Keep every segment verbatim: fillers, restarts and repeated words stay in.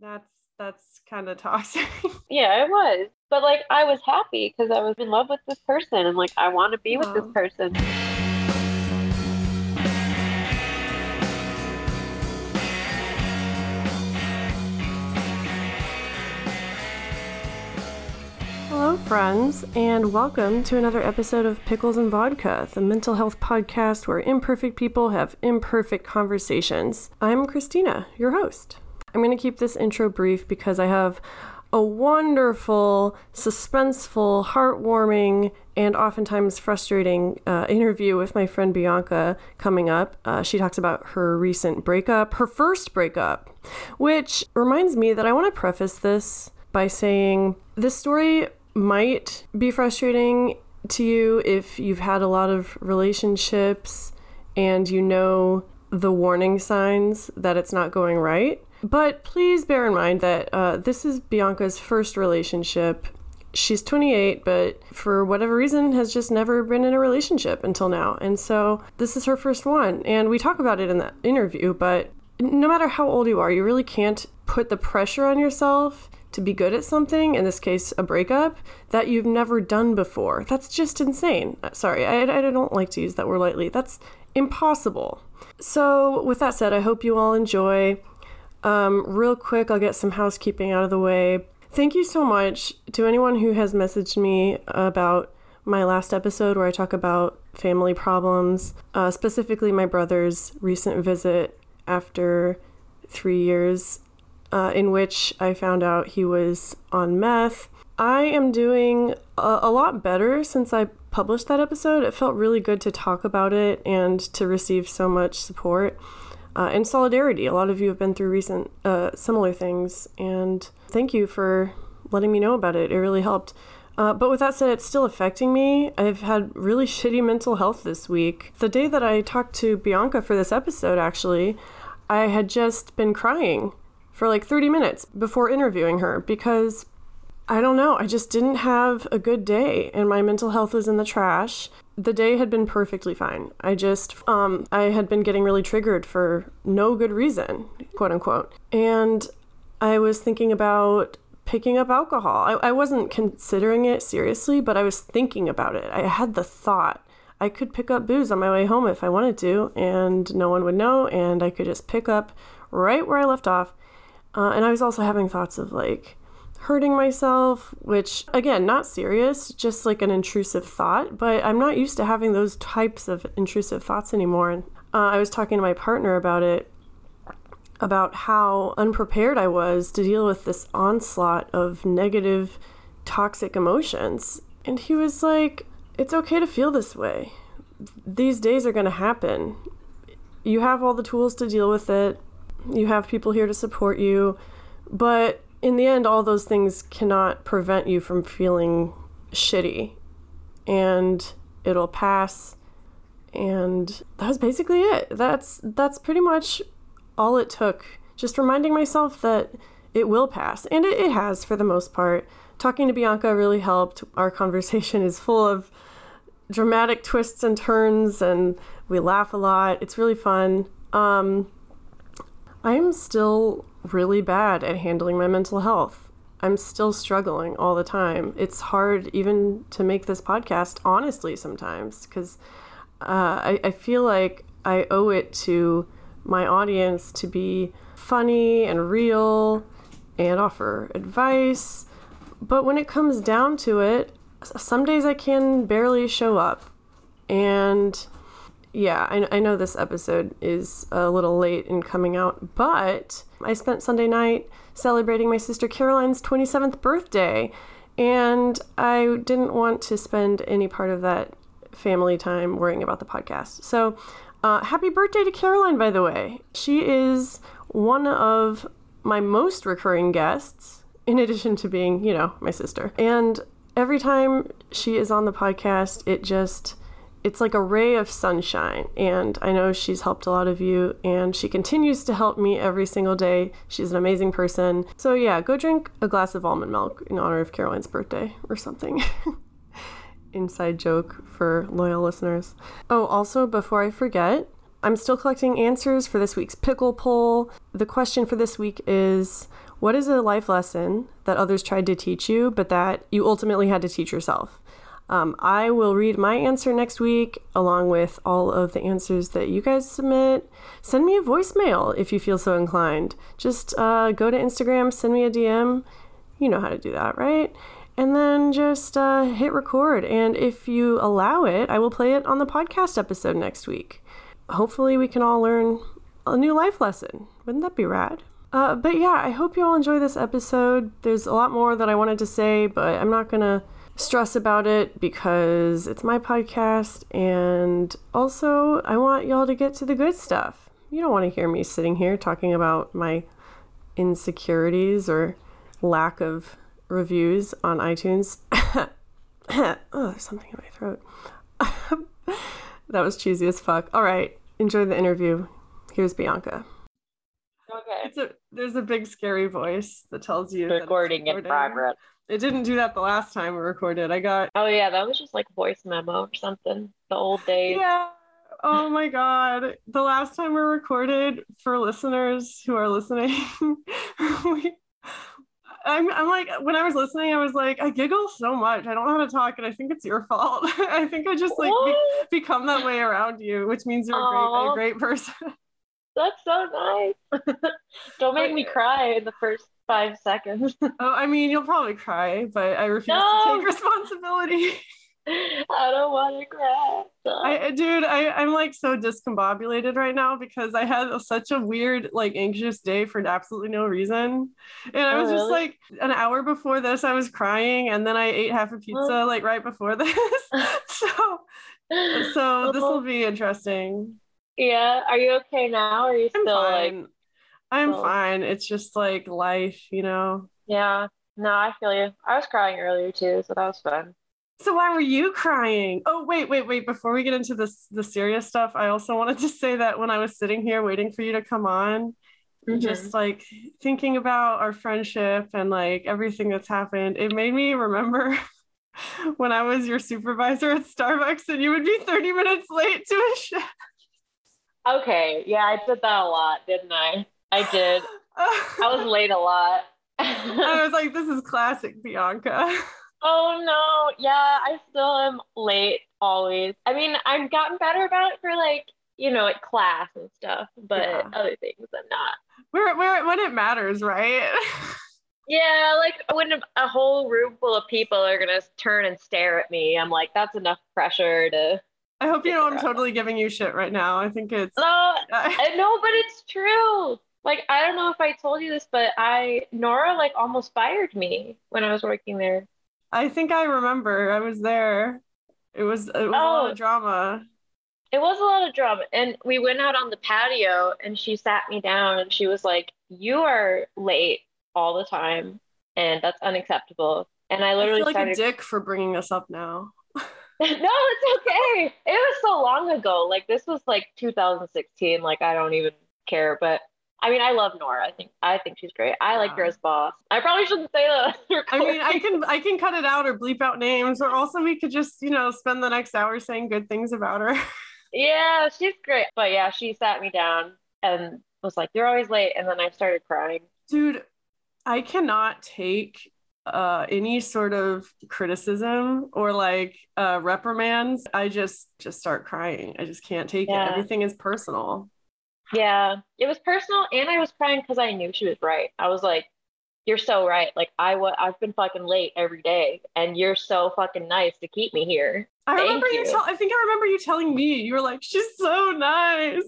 That's that's kind of toxic. Yeah, it was. But like, I was happy because I was in love with this person, and like, I want to be wow. with this person. Hello, friends, and welcome to another episode of Pickles and Vodka, the mental health podcast where imperfect people have imperfect conversations. I'm Christina, your host. I'm going to keep this intro brief because I have a wonderful, suspenseful, heartwarming, and oftentimes frustrating uh, interview with my friend Bianca coming up. Uh, she talks about her recent breakup, her first breakup, which reminds me that I want to preface this by saying this story might be frustrating to you if you've had a lot of relationships and you know the warning signs that it's not going right. But please bear in mind that uh, this is Bianca's first relationship. She's twenty-eight, but for whatever reason has just never been in a relationship until now. And so this is her first one. And we talk about it in the interview, but no matter how old you are, you really can't put the pressure on yourself to be good at something, in this case, a breakup, that you've never done before. That's just insane. Sorry, I, I don't like to use that word lightly. That's impossible. So with that said, I hope you all enjoy. Um, real quick, I'll get some housekeeping out of the way. Thank you so much to anyone who has messaged me about my last episode where I talk about family problems, uh, specifically my brother's recent visit after three years, uh, in which I found out he was on meth. I am doing a, a lot better since I published that episode. It felt really good to talk about it and to receive so much support. Uh, and solidarity. A lot of you have been through recent uh, similar things, and thank you for letting me know about it. It really helped. Uh, but with that said, it's still affecting me. I've had really shitty mental health this week. The day that I talked to Bianca for this episode, actually, I had just been crying for like thirty minutes before interviewing her because, I don't know, I just didn't have a good day, and my mental health was in the trash. The day had been perfectly fine. I just, um, I had been getting really triggered for no good reason, quote unquote. And I was thinking about picking up alcohol. I, I wasn't considering it seriously, but I was thinking about it. I had the thought I could pick up booze on my way home if I wanted to, and no one would know, and I could just pick up right where I left off. Uh, and I was also having thoughts of like hurting myself, which again, not serious, just like an intrusive thought, but I'm not used to having those types of intrusive thoughts anymore. And uh, I was talking to my partner about it, about how unprepared I was to deal with this onslaught of negative, toxic emotions. And he was like, it's okay to feel this way. These days are going to happen. You have all the tools to deal with it. You have people here to support you, but in the end, all those things cannot prevent you from feeling shitty, and it'll pass. And that was basically it. That's that's pretty much all it took. Just reminding myself that it will pass, and it, it has for the most part. Talking to Bianca really helped. Our conversation is full of dramatic twists and turns, and we laugh a lot. It's really fun. Um, I'm still really bad at handling my mental health. I'm still struggling all the time. It's hard even to make this podcast, honestly, sometimes, because uh, I, I feel like I owe it to my audience to be funny and real and offer advice. But when it comes down to it, some days I can barely show up. And yeah, I, I know this episode is a little late in coming out, but I spent Sunday night celebrating my sister Caroline's twenty-seventh birthday, and I didn't want to spend any part of that family time worrying about the podcast. So uh, happy birthday to Caroline, by the way. She is one of my most recurring guests, in addition to being, you know, my sister. And every time she is on the podcast, it just... it's like a ray of sunshine, and I know she's helped a lot of you, and she continues to help me every single day. She's an amazing person. So yeah, go drink a glass of almond milk in honor of Caroline's birthday or something. Inside joke for loyal listeners. Oh, also, before I forget, I'm still collecting answers for this week's pickle poll. The question for this week is, what is a life lesson that others tried to teach you, but that you ultimately had to teach yourself? Um, I will read my answer next week, along with all of the answers that you guys submit. Send me a voicemail if you feel so inclined. Just uh, go to Instagram, send me a D M. You know how to do that, right? And then just uh, hit record. And if you allow it, I will play it on the podcast episode next week. Hopefully we can all learn a new life lesson. Wouldn't that be rad? Uh, but yeah, I hope you all enjoy this episode. There's a lot more that I wanted to say, but I'm not going to stress about it because it's my podcast, and also I want y'all to get to the good stuff. You don't want to hear me sitting here talking about my insecurities or lack of reviews on iTunes. Oh, there's something in my throat. That was cheesy as fuck. All right, enjoy the interview. Here's Bianca. Okay. It's a, there's a big scary voice that tells you recording that it's in progress. It didn't do that the last time we recorded. I got... Oh, yeah. That was just like voice memo or something. The old days. Yeah. Oh, my God. The last time we recorded, for listeners who are listening, we... I'm, I'm like, when I was listening, I was like, I giggle so much. I don't know how to talk, and I think it's your fault. I think I just like be- become that way around you, which means you're a great, a great person. That's so nice. Don't make me cry in the first five seconds. Oh, I mean, you'll probably cry, but I refuse no! to take responsibility. I don't want to cry. No. I, dude, I, I'm like so discombobulated right now because I had a, such a weird, like anxious day for absolutely no reason. And I was oh, just really? like an hour before this, I was crying, and then I ate half a pizza oh. like right before this. so, so this will be interesting. Yeah. Are you okay now? Or are you I'm still fine. like? I'm so... fine. It's just like life, you know? Yeah. No, I feel you. I was crying earlier too, so that was fun. So why were you crying? Oh, wait, wait, wait. Before we get into this, the serious stuff, I also wanted to say that when I was sitting here waiting for you to come on, mm-hmm. just like thinking about our friendship and like everything that's happened, it made me remember when I was your supervisor at Starbucks and you would be thirty minutes late to a shift. Okay, yeah, I did that a lot, didn't I? I did. I was late a lot. I was like, this is classic Bianca. Oh, no. Yeah, I still am late always. I mean, I've gotten better about it for, like, you know, like class and stuff, but yeah. Other things I'm not. Where, where, when it matters, right? Yeah, like when a whole room full of people are going to turn and stare at me, I'm like, that's enough pressure to... I hope you know I'm totally giving you shit right now. I think it's... No, I know, but it's true. Like, I don't know if I told you this, but I, Nora, like, almost fired me when I was working there. I think I remember. I was there. It was, it was oh, a lot of drama. It was a lot of drama. And we went out on the patio, and she sat me down, and she was like, you are late all the time, and that's unacceptable. And I literally I feel like started- a dick for bringing us up now. No, it's okay. It was so long ago. Like, this was like two thousand sixteen. Like, I don't even care. But I mean, I love Nora. I think I think she's great. I yeah. like her as boss. I probably shouldn't say that. I mean, I can I can cut it out or bleep out names, or also we could just, you know, spend the next hour saying good things about her. Yeah, she's great. But yeah, she sat me down and was like, "You're always late," and then I started crying. Dude, I cannot take uh any sort of criticism or like uh reprimands. I just just start crying. I just can't take yeah. it. Everything is personal. Yeah, it was personal, and I was crying because I knew she was right. I was like, you're so right. Like, I w- I've been fucking late every day, and you're so fucking nice to keep me here. I Thank remember you. you tell- I think I remember you telling me, you were like, she's so nice.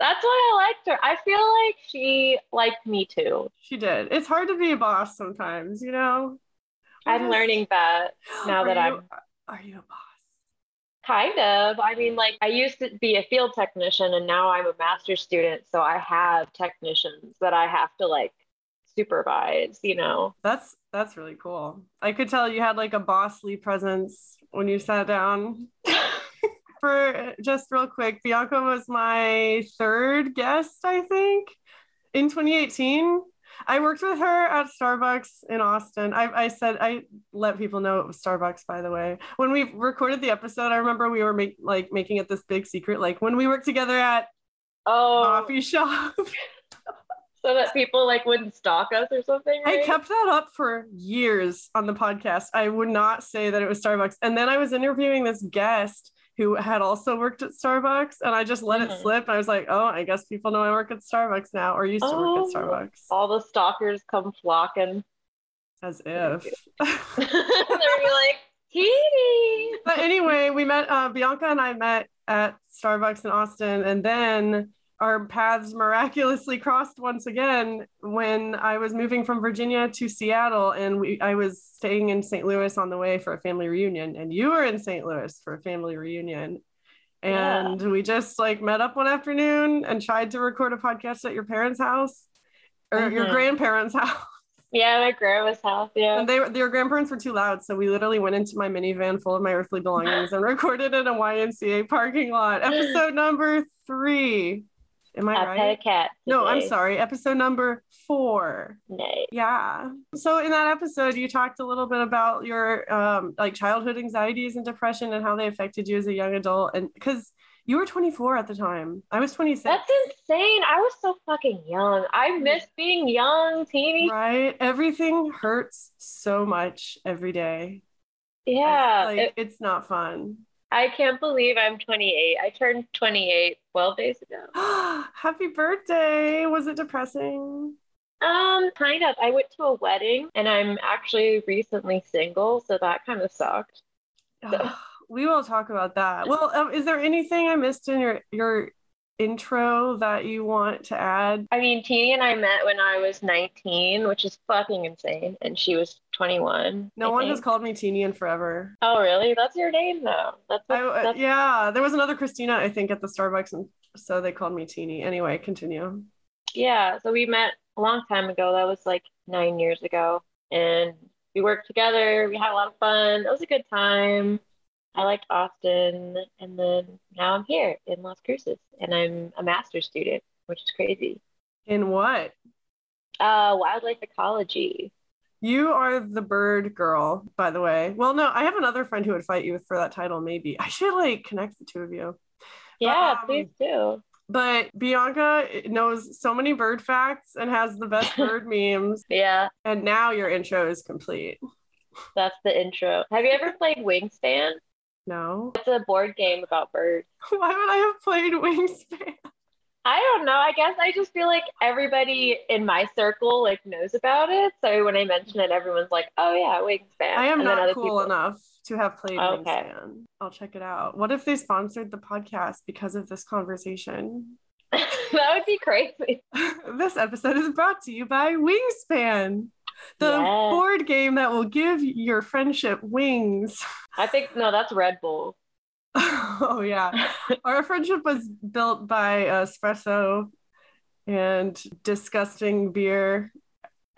That's why I liked her. I feel like she liked me too. She did. It's hard to be a boss sometimes, you know? We're I'm just... learning that now are that you... I'm... Are you a boss? Kind of. I mean, like, I used to be a field technician, and now I'm a master's student, so I have technicians that I have to, like, supervise, you know? That's that's really cool. I could tell you had, like, a bossly presence when you sat down. For just real quick, Bianca was my third guest, I think, in twenty eighteen. I worked with her at Starbucks in Austin. I, I said, I let people know it was Starbucks, by the way. When we recorded the episode, I remember we were make, like making it this big secret. Like, when we worked together at oh. coffee shop. So that people like wouldn't stalk us or something, right? I kept that up for years on the podcast. I would not say that it was Starbucks. And then I was interviewing this guest who had also worked at Starbucks, and I just let mm-hmm. it slip. I was like, oh, I guess people know I work at Starbucks now, or used to oh, work at Starbucks. All the stalkers come flocking. As if. They're like, tee. But anyway, we met, uh, Bianca and I met at Starbucks in Austin, and then our paths miraculously crossed once again when I was moving from Virginia to Seattle, and we, I was staying in Saint Louis on the way for a family reunion, and you were in Saint Louis for a family reunion. And yeah. we just like met up one afternoon and tried to record a podcast at your parents' house or mm-hmm. your grandparents' house. Yeah, my grandma's house. Yeah. And they were, their grandparents were too loud. So we literally went into my minivan full of my earthly belongings and recorded in a Y M C A parking lot. Episode number three. Am I I've right? Had a cat today. No, I'm sorry. Episode number four. Nice. Yeah. So in that episode, you talked a little bit about your um, like childhood anxieties and depression and how they affected you as a young adult. And because you were twenty-four at the time, I was twenty-six. That's insane. I was so fucking young. I miss being young, teeny. Right. Everything hurts so much every day. Yeah. It's, like, it- it's not fun. I can't believe I'm twenty-eight. I turned twenty-eight twelve days ago. Happy birthday. Was it depressing? Um, kind of. I went to a wedding and I'm actually recently single, so that kind of sucked. So. We will talk about that. Well, um, is there anything I missed in your, your intro that you want to add? I mean, Teeny and I met when I was nineteen, which is fucking insane. And she was twenty-one. No I one think. has called me Teeny in forever. Oh, really? That's your name, though. That's, what, I, that's yeah. There was another Christina, I think, at the Starbucks, and so they called me Teeny. Anyway, continue. Yeah. So we met a long time ago. That was like nine years ago, and we worked together. We had a lot of fun. It was a good time. I liked Austin, and then now I'm here in Las Cruces, and I'm a master's student, which is crazy. In what? Uh, wildlife ecology. You are the bird girl, by the way. Well, no, I have another friend who would fight you for that title, maybe. I should, like, connect the two of you. Yeah, but, um, please do. But Bianca knows so many bird facts and has the best bird memes. Yeah. And now your intro is complete. That's the intro. Have you ever played Wingspan? No. It's a board game about birds. Why would I have played Wingspan? I don't know. I guess I just feel like everybody in my circle like knows about it. So when I mention it, everyone's like, oh yeah, Wingspan. I am and not cool people... enough to have played okay. Wingspan. I'll check it out. What if they sponsored the podcast because of this conversation? That would be crazy. This episode is brought to you by Wingspan. The yes. board game that will give your friendship wings. I think, no, that's Red Bull. Oh, yeah. Our friendship was built by espresso and disgusting beer.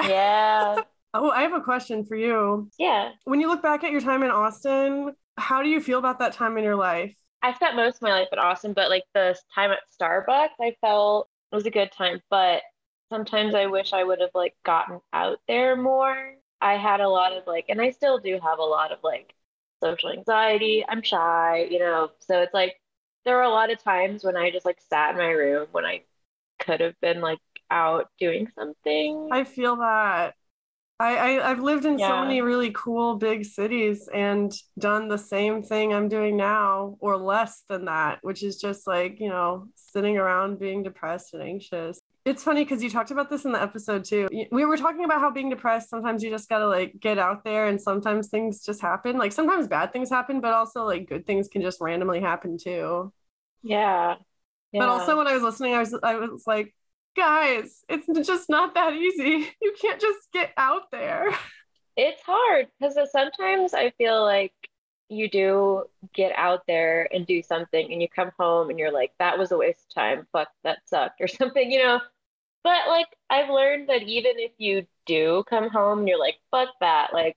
Yeah. Oh, I have a question for you. Yeah. When you look back at your time in Austin, how do you feel about that time in your life? I spent most of my life in Austin, but like the time at Starbucks, I felt it was a good time, but sometimes I wish I would have like gotten out there more. I had a lot of like, and I still do have a lot of like social anxiety. I'm shy, you know? So it's like, there were a lot of times when I just like sat in my room when I could have been like out doing something. I feel that. I, I, I've lived in yeah. so many really cool big cities and done the same thing I'm doing now or less than that, which is just like, you know, sitting around being depressed and anxious. It's funny because you talked about this in the episode too. We were talking about how being depressed, sometimes you just got to like get out there, and sometimes things just happen. Like sometimes bad things happen, but also like good things can just randomly happen too. Yeah. yeah. But also when I was listening, I was, I was like, guys, it's just not that easy. You can't just get out there. It's hard because sometimes I feel like you do get out there and do something and you come home and you're like, that was a waste of time. Fuck, that sucked or something, you know? But like, I've learned that even if you do come home and you're like, fuck that, like,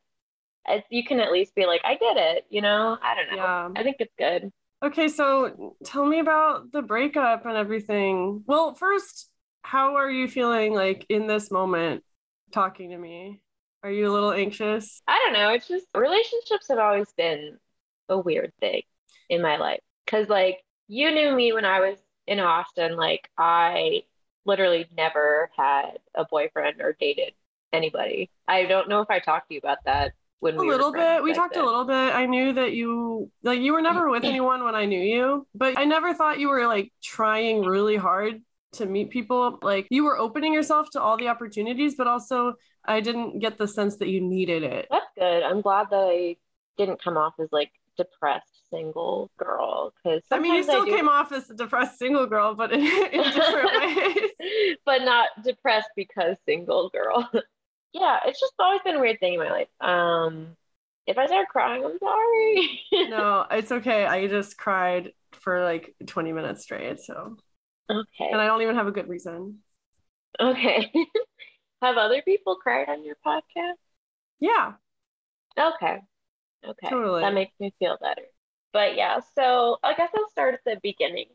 you can at least be like, I did it, you know? I don't know. Yeah. I think it's good. Okay, so tell me about the breakup and everything. Well, first, how are you feeling like in this moment talking to me? Are you a little anxious? I don't know. It's just relationships have always been a weird thing in my life. Because like you knew me when I was in Austin, like I literally never had a boyfriend or dated anybody. I don't know if I talked to you about that when we a little were bit. We talked then. a little bit. I knew that you like you were never with anyone when I knew you, but I never thought you were like trying really hard to meet people. Like you were opening yourself to all the opportunities, but also I didn't get the sense that you needed it. That's good. I'm glad that I didn't come off as like depressed single girl, because I mean you still came off as a depressed single girl, but in, in different ways. But not depressed because single girl. Yeah, it's just always been a weird thing in my life. Um, if I start crying, I'm sorry. No, it's okay. I just cried for like twenty minutes straight. So okay, and I don't even have a good reason. Okay. Have other people cried on your podcast? Yeah. Okay. Okay. Totally. That makes me feel better. But yeah, so I guess I'll start at the beginning.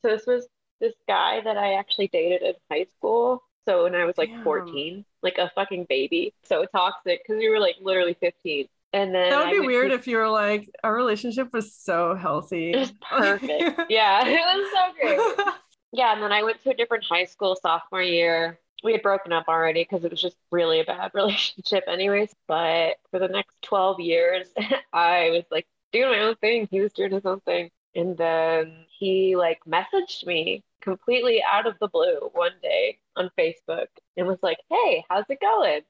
So this was this guy that I actually dated in high school. So when I was like Damn. fourteen, like a fucking baby. So toxic, because we were like literally fifteen. And then that would I be would weird keep... if you were like, our relationship was so healthy. It was perfect. Yeah, it was so great. Yeah, and then I went to a different high school sophomore year. We had broken up already because it was just really a bad relationship anyways. But for the next twelve years, I was like doing my own thing. He was doing his own thing. And then he like messaged me completely out of the blue one day on Facebook and was like, hey, how's it going?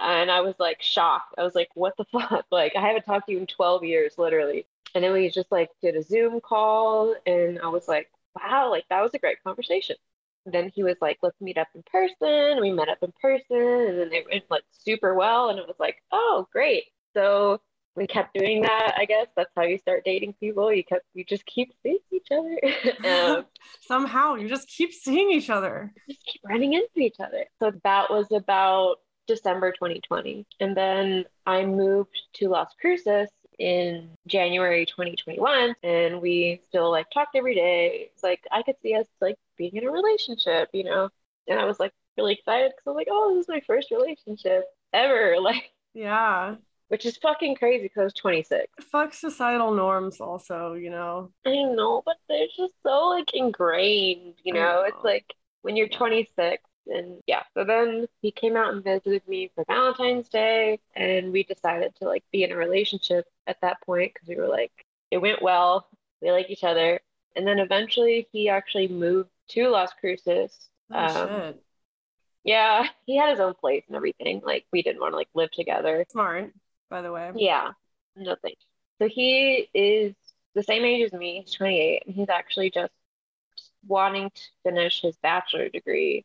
And I was like shocked. I was like, what the fuck? Like I haven't talked to you in twelve years, literally. And then we just like did a Zoom call and I was like, wow, like that was a great conversation. Then he was like, let's meet up in person. We met up in person and then it went like super well. And it was like, oh, great. So we kept doing that, I guess. That's how you start dating people. You kept, you just keep seeing each other. um, Somehow you just keep seeing each other. Just keep running into each other. So that was about December twenty twenty. And then I moved to Las Cruces in January twenty twenty-one, and we still like talked every day. It's like I could see us like being in a relationship, you know. And I was like really excited because I was like, oh, this is my first relationship ever, like, yeah, which is fucking crazy because I was twenty-six. Fuck societal norms also, you know. I know, but they're just so like ingrained, you know, know. It's like when you're twenty-six. And yeah, so then he came out and visited me for Valentine's Day, and we decided to like be in a relationship at that point because we were like, it went well, we like each other. And then eventually he actually moved to Las Cruces. Oh, um, shit. Yeah, he had his own place and everything. Like we didn't want to like live together. Smart, by the way. Yeah, no thanks. So he is the same age as me. He's twenty-eight, and he's actually just wanting to finish his bachelor degree.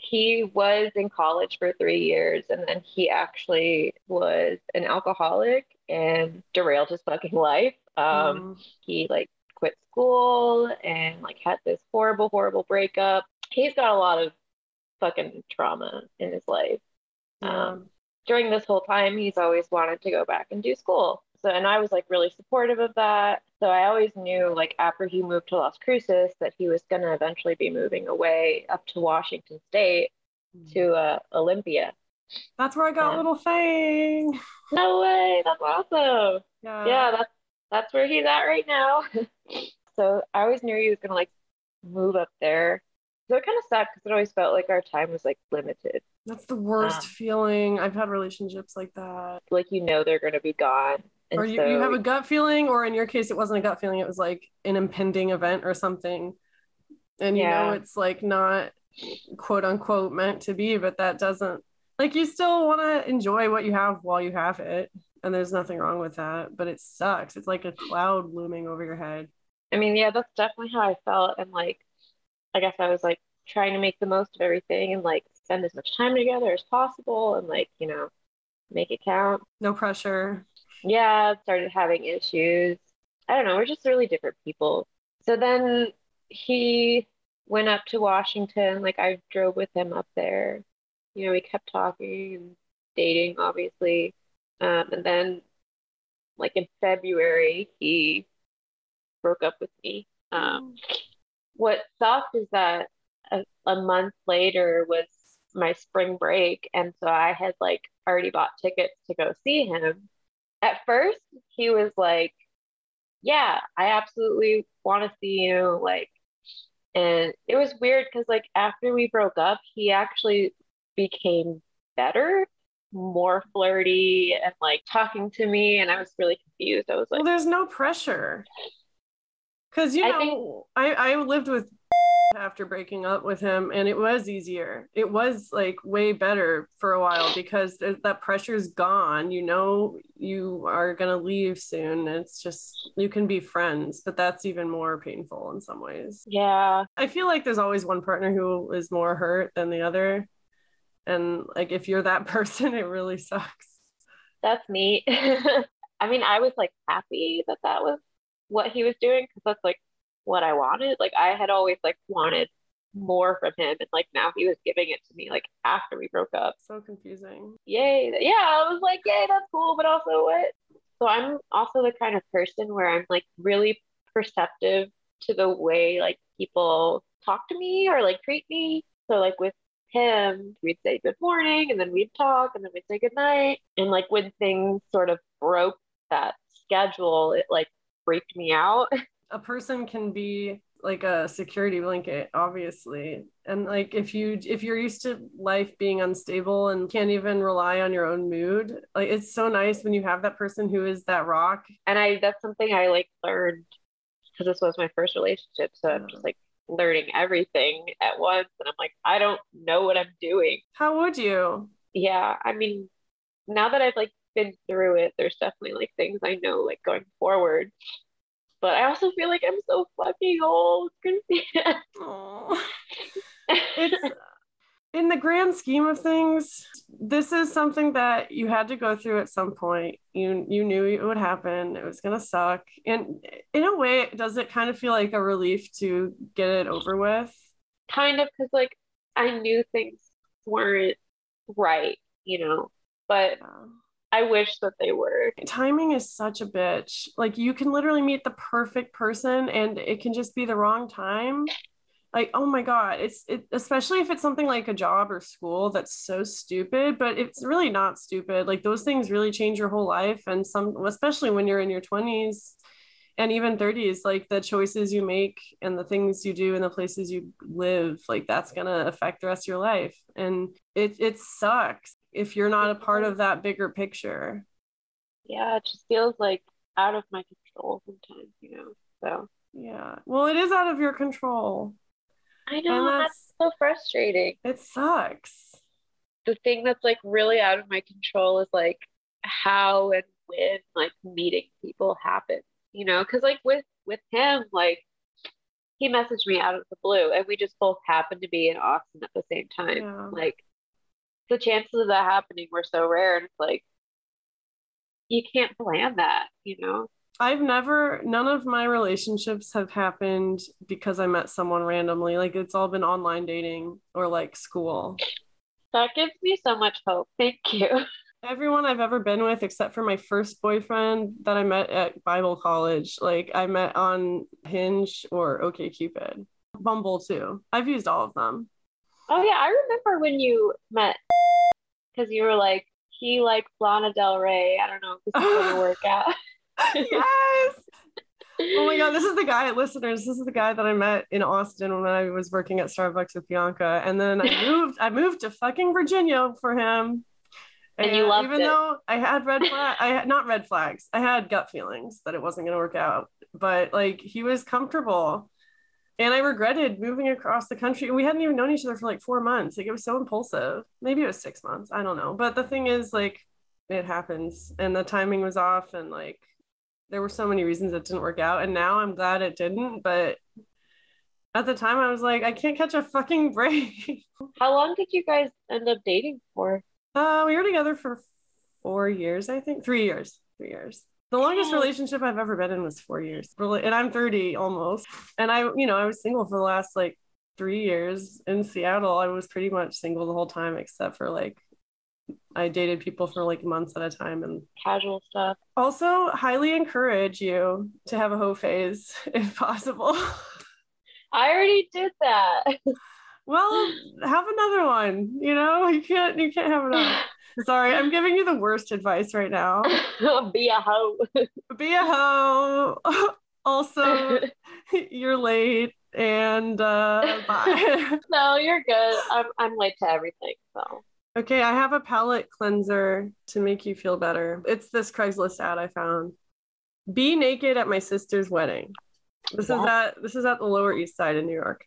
He was in college for three years, and then he actually was an alcoholic and derailed his fucking life. Um, mm. He like quit school and like had this horrible, horrible breakup. He's got a lot of fucking trauma in his life. Um, during this whole time, he's always wanted to go back and do school. So, and I was like really supportive of that. So I always knew like after he moved to Las Cruces that he was going to eventually be moving away up to Washington State mm. to uh, Olympia. That's where I got yeah. Little Fang. No way. That's awesome. Yeah. yeah, that's that's where he's at right now. So I always knew he was going to like move up there. So it kind of sucked because it always felt like our time was like limited. That's the worst um, feeling. I've had relationships like that. Like, you know, they're going to be gone. And or you, so, you have a gut feeling, or in your case, it wasn't a gut feeling. It was like an impending event or something. And, yeah. you know, it's like not quote unquote meant to be, but that doesn't like you still want to enjoy what you have while you have it. And there's nothing wrong with that, but it sucks. It's like a cloud looming over your head. I mean, yeah, that's definitely how I felt. And like, I guess I was like trying to make the most of everything and like spend as much time together as possible and like, you know, make it count. No pressure. Yeah, started having issues. I don't know, we're just really different people. So then he went up to Washington. Like I drove with him up there. You know, we kept talking and dating, obviously. Um, and then like in February, he broke up with me. Um, what sucked is that a, a month later was my spring break. And so I had like already bought tickets to go see him. At first, he was like, yeah, I absolutely want to see you. Like, And it was weird because like after we broke up, he actually became better, more flirty and like talking to me. And I was really confused. I was like, well, there's no pressure. Because, you know, I, think- I, I lived with after breaking up with him and it was easier. It was like way better for a while because that pressure is gone. You know, you are going to leave soon. It's just, you can be friends, but that's even more painful in some ways. Yeah. I feel like there's always one partner who is more hurt than the other. And like, if you're that person, it really sucks. That's me. I mean, I was like happy that that was what he was doing, because that's like what I wanted. Like I had always like wanted more from him, and like now he was giving it to me like after we broke up. So confusing. Yay. Yeah, I was like, yay, that's cool, but also what? So I'm also the kind of person where I'm like really perceptive to the way like people talk to me or like treat me. So like with him, we'd say good morning and then we'd talk and then we'd say good night. And like when things sort of broke that schedule, it like freaked me out. A person can be like a security blanket, obviously. And like, if you, if you're used to life being unstable and can't even rely on your own mood, like it's so nice when you have that person who is that rock. And I, that's something I like learned, because this was my first relationship. So I'm just like learning everything at once. And I'm like, I don't know what I'm doing. How would you? Yeah. I mean, now that I've like been through it, there's definitely like things I know, like going forward. But I also feel like I'm so fucking old. It's, in the grand scheme of things, this is something that you had to go through at some point. You you knew it would happen. It was going to suck. And in a way, does it kind of feel like a relief to get it over with? Kind of, because like I knew things weren't right, you know, but... Yeah. I wish that they were. Timing is such a bitch. Like you can literally meet the perfect person and it can just be the wrong time. Like, oh my God, it's it, especially if it's something like a job or school that's so stupid, but it's really not stupid. Like those things really change your whole life. And some, especially when you're in your twenties and even thirties, like the choices you make and the things you do and the places you live, like that's going to affect the rest of your life. And it it sucks if you're not a part of that bigger picture. Yeah, it just feels like out of my control sometimes, you know, so. Yeah, well, it is out of your control. I know, that's, that's so frustrating. It sucks. The thing that's like really out of my control is like how and when like meeting people happen, you know, because like with, with him, like he messaged me out of the blue and we just both happened to be in Austin at the same time. Yeah. Like, the chances of that happening were so rare, and it's like you can't plan that, you know. I've never none of my relationships have happened because I met someone randomly. Like it's all been online dating or like school. That gives me so much hope. Thank you. Everyone I've ever been with except for my first boyfriend that I met at Bible college, like I met on Hinge or OkCupid. Bumble too. I've used all of them. Oh yeah, I remember when you met, because you were like, he likes Lana Del Rey. I don't know if this is going to work out. Yes! Oh my God, this is the guy, listeners, this is the guy that I met in Austin when I was working at Starbucks with Bianca. And then I moved I moved to fucking Virginia for him. And, and you loved even it. Even though I had red flag, I had not red flags, I had gut feelings that it wasn't going to work out. But like, he was comfortable. And I regretted moving across the country. We hadn't even known each other for like four months. Like it was so impulsive. Maybe it was six months. I don't know. But the thing is, like, it happens and the timing was off. And like, there were so many reasons it didn't work out. And now I'm glad it didn't. But at the time I was like, I can't catch a fucking break. How long did you guys end up dating for? Uh, we were together for four years, I think. Three years. Three years. The longest relationship I've ever been in was four years. And I'm thirty almost. And I, you know, I was single for the last like three years in Seattle. I was pretty much single the whole time, except for like, I dated people for like months at a time and casual stuff. Also highly encourage you to have a hoe phase if possible. I already did that. Well, have another one, you know, you can't, you can't have another. Sorry, I'm giving you the worst advice right now. Be a hoe. Be a hoe. Also, you're late and uh, bye. No, you're good. I'm I'm late to everything, so. Okay, I have a palate cleanser to make you feel better. It's this Craigslist ad I found. Be naked at my sister's wedding. This yeah. is at this is at the Lower East Side in New York.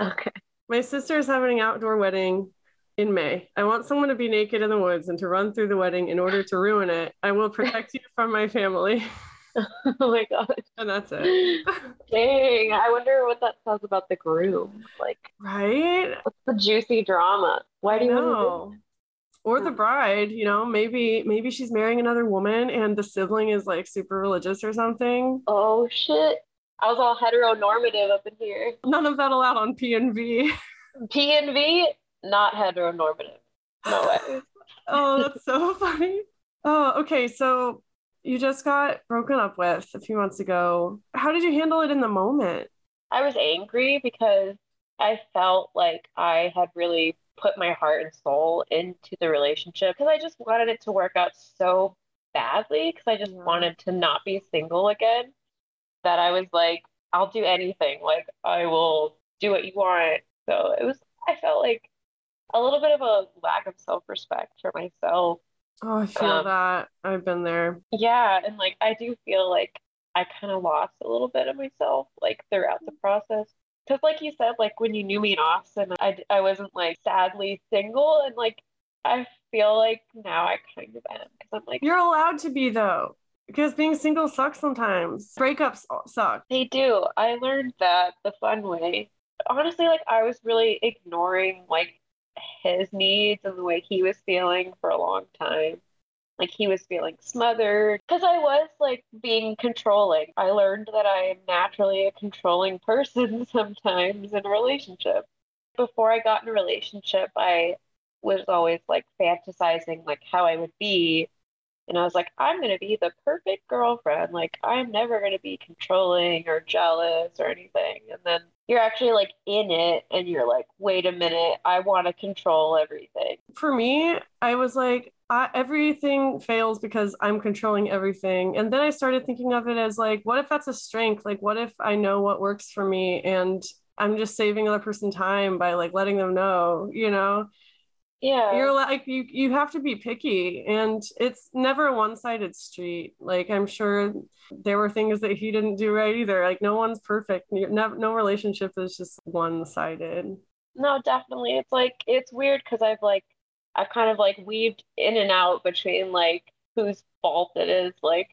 Okay. My sister is having an outdoor wedding in May. I want someone to be naked in the woods and to run through the wedding in order to ruin it. I will protect you from my family. Oh my god. And that's it. Dang, I wonder what that says about the groom. Like, right? What's the juicy drama? Why do you know? Do or the bride, you know, maybe maybe she's marrying another woman and the sibling is like super religious or something. Oh shit. I was all heteronormative up in here. None of that allowed on P N V. P N V, not heteronormative. No way. Oh, that's so funny. Oh, okay, so you just got broken up with a few months ago. How did you handle it in the moment? I was angry because I felt like I had really put my heart and soul into the relationship because I just wanted it to work out so badly because I just wanted to not be single again that I was like, I'll do anything. Like, I will do what you want. So it was, I felt like a little bit of a lack of self-respect for myself. Oh, I feel um, that. I've been there. Yeah. And like, I do feel like I kind of lost a little bit of myself, like throughout the process. Because like you said, like when you knew me in Austin, I, I wasn't like sadly single. And like, I feel like now I kind of am. Because I'm like, you're allowed to be though. Because being single sucks sometimes. Breakups suck. They do. I learned that the fun way. Honestly, like I was really ignoring like his needs and the way he was feeling for a long time. Like he was feeling smothered because I was like being controlling. I learned that I am naturally a controlling person sometimes in a relationship. Before I got in a relationship, I was always like fantasizing like how I would be. And I was like, I'm going to be the perfect girlfriend. Like, I'm never going to be controlling or jealous or anything. And then you're actually like in it and you're like, wait a minute, I want to control everything. For me, I was like, I, everything fails because I'm controlling everything. And then I started thinking of it as like, what if that's a strength? Like, what if I know what works for me and I'm just saving another person time by like letting them know, you know? Yeah, you're like you you have to be picky and it's never a one-sided street. Like I'm sure there were things that he didn't do right either. Like no one's perfect. No, no relationship is just one-sided. No, definitely. It's like it's weird because I've like I've kind of like weaved in and out between like whose fault it is like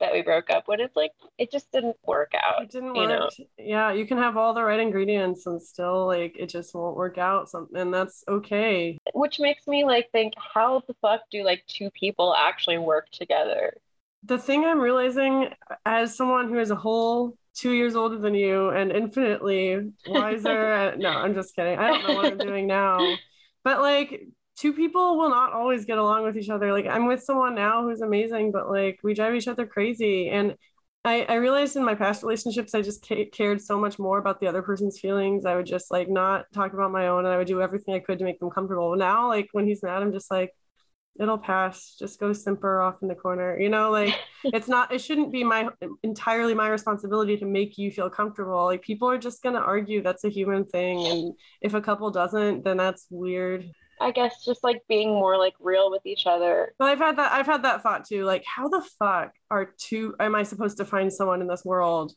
that we broke up when it's like it just didn't work out. It didn't work. You know? Yeah, you can have all the right ingredients and still like it just won't work out. Something and that's okay. Which makes me like think, how the fuck do like two people actually work together? The thing I'm realizing as someone who is a whole two years older than you and infinitely wiser. No, I'm just kidding. I don't know what I'm doing now. But like two people will not always get along with each other. Like I'm with someone now who's amazing, but like we drive each other crazy. And I, I realized in my past relationships, I just ca- cared so much more about the other person's feelings. I would just like not talk about my own and I would do everything I could to make them comfortable. Now, like when he's mad, I'm just like, it'll pass. Just go simper off in the corner. You know, like it's not, it shouldn't be my entirely my responsibility to make you feel comfortable. Like people are just going to argue. That's a human thing. And if a couple doesn't, then that's weird. I guess just like being more like real with each other. But I've had that I've had that thought too. Like how the fuck are two am I supposed to find someone in this world?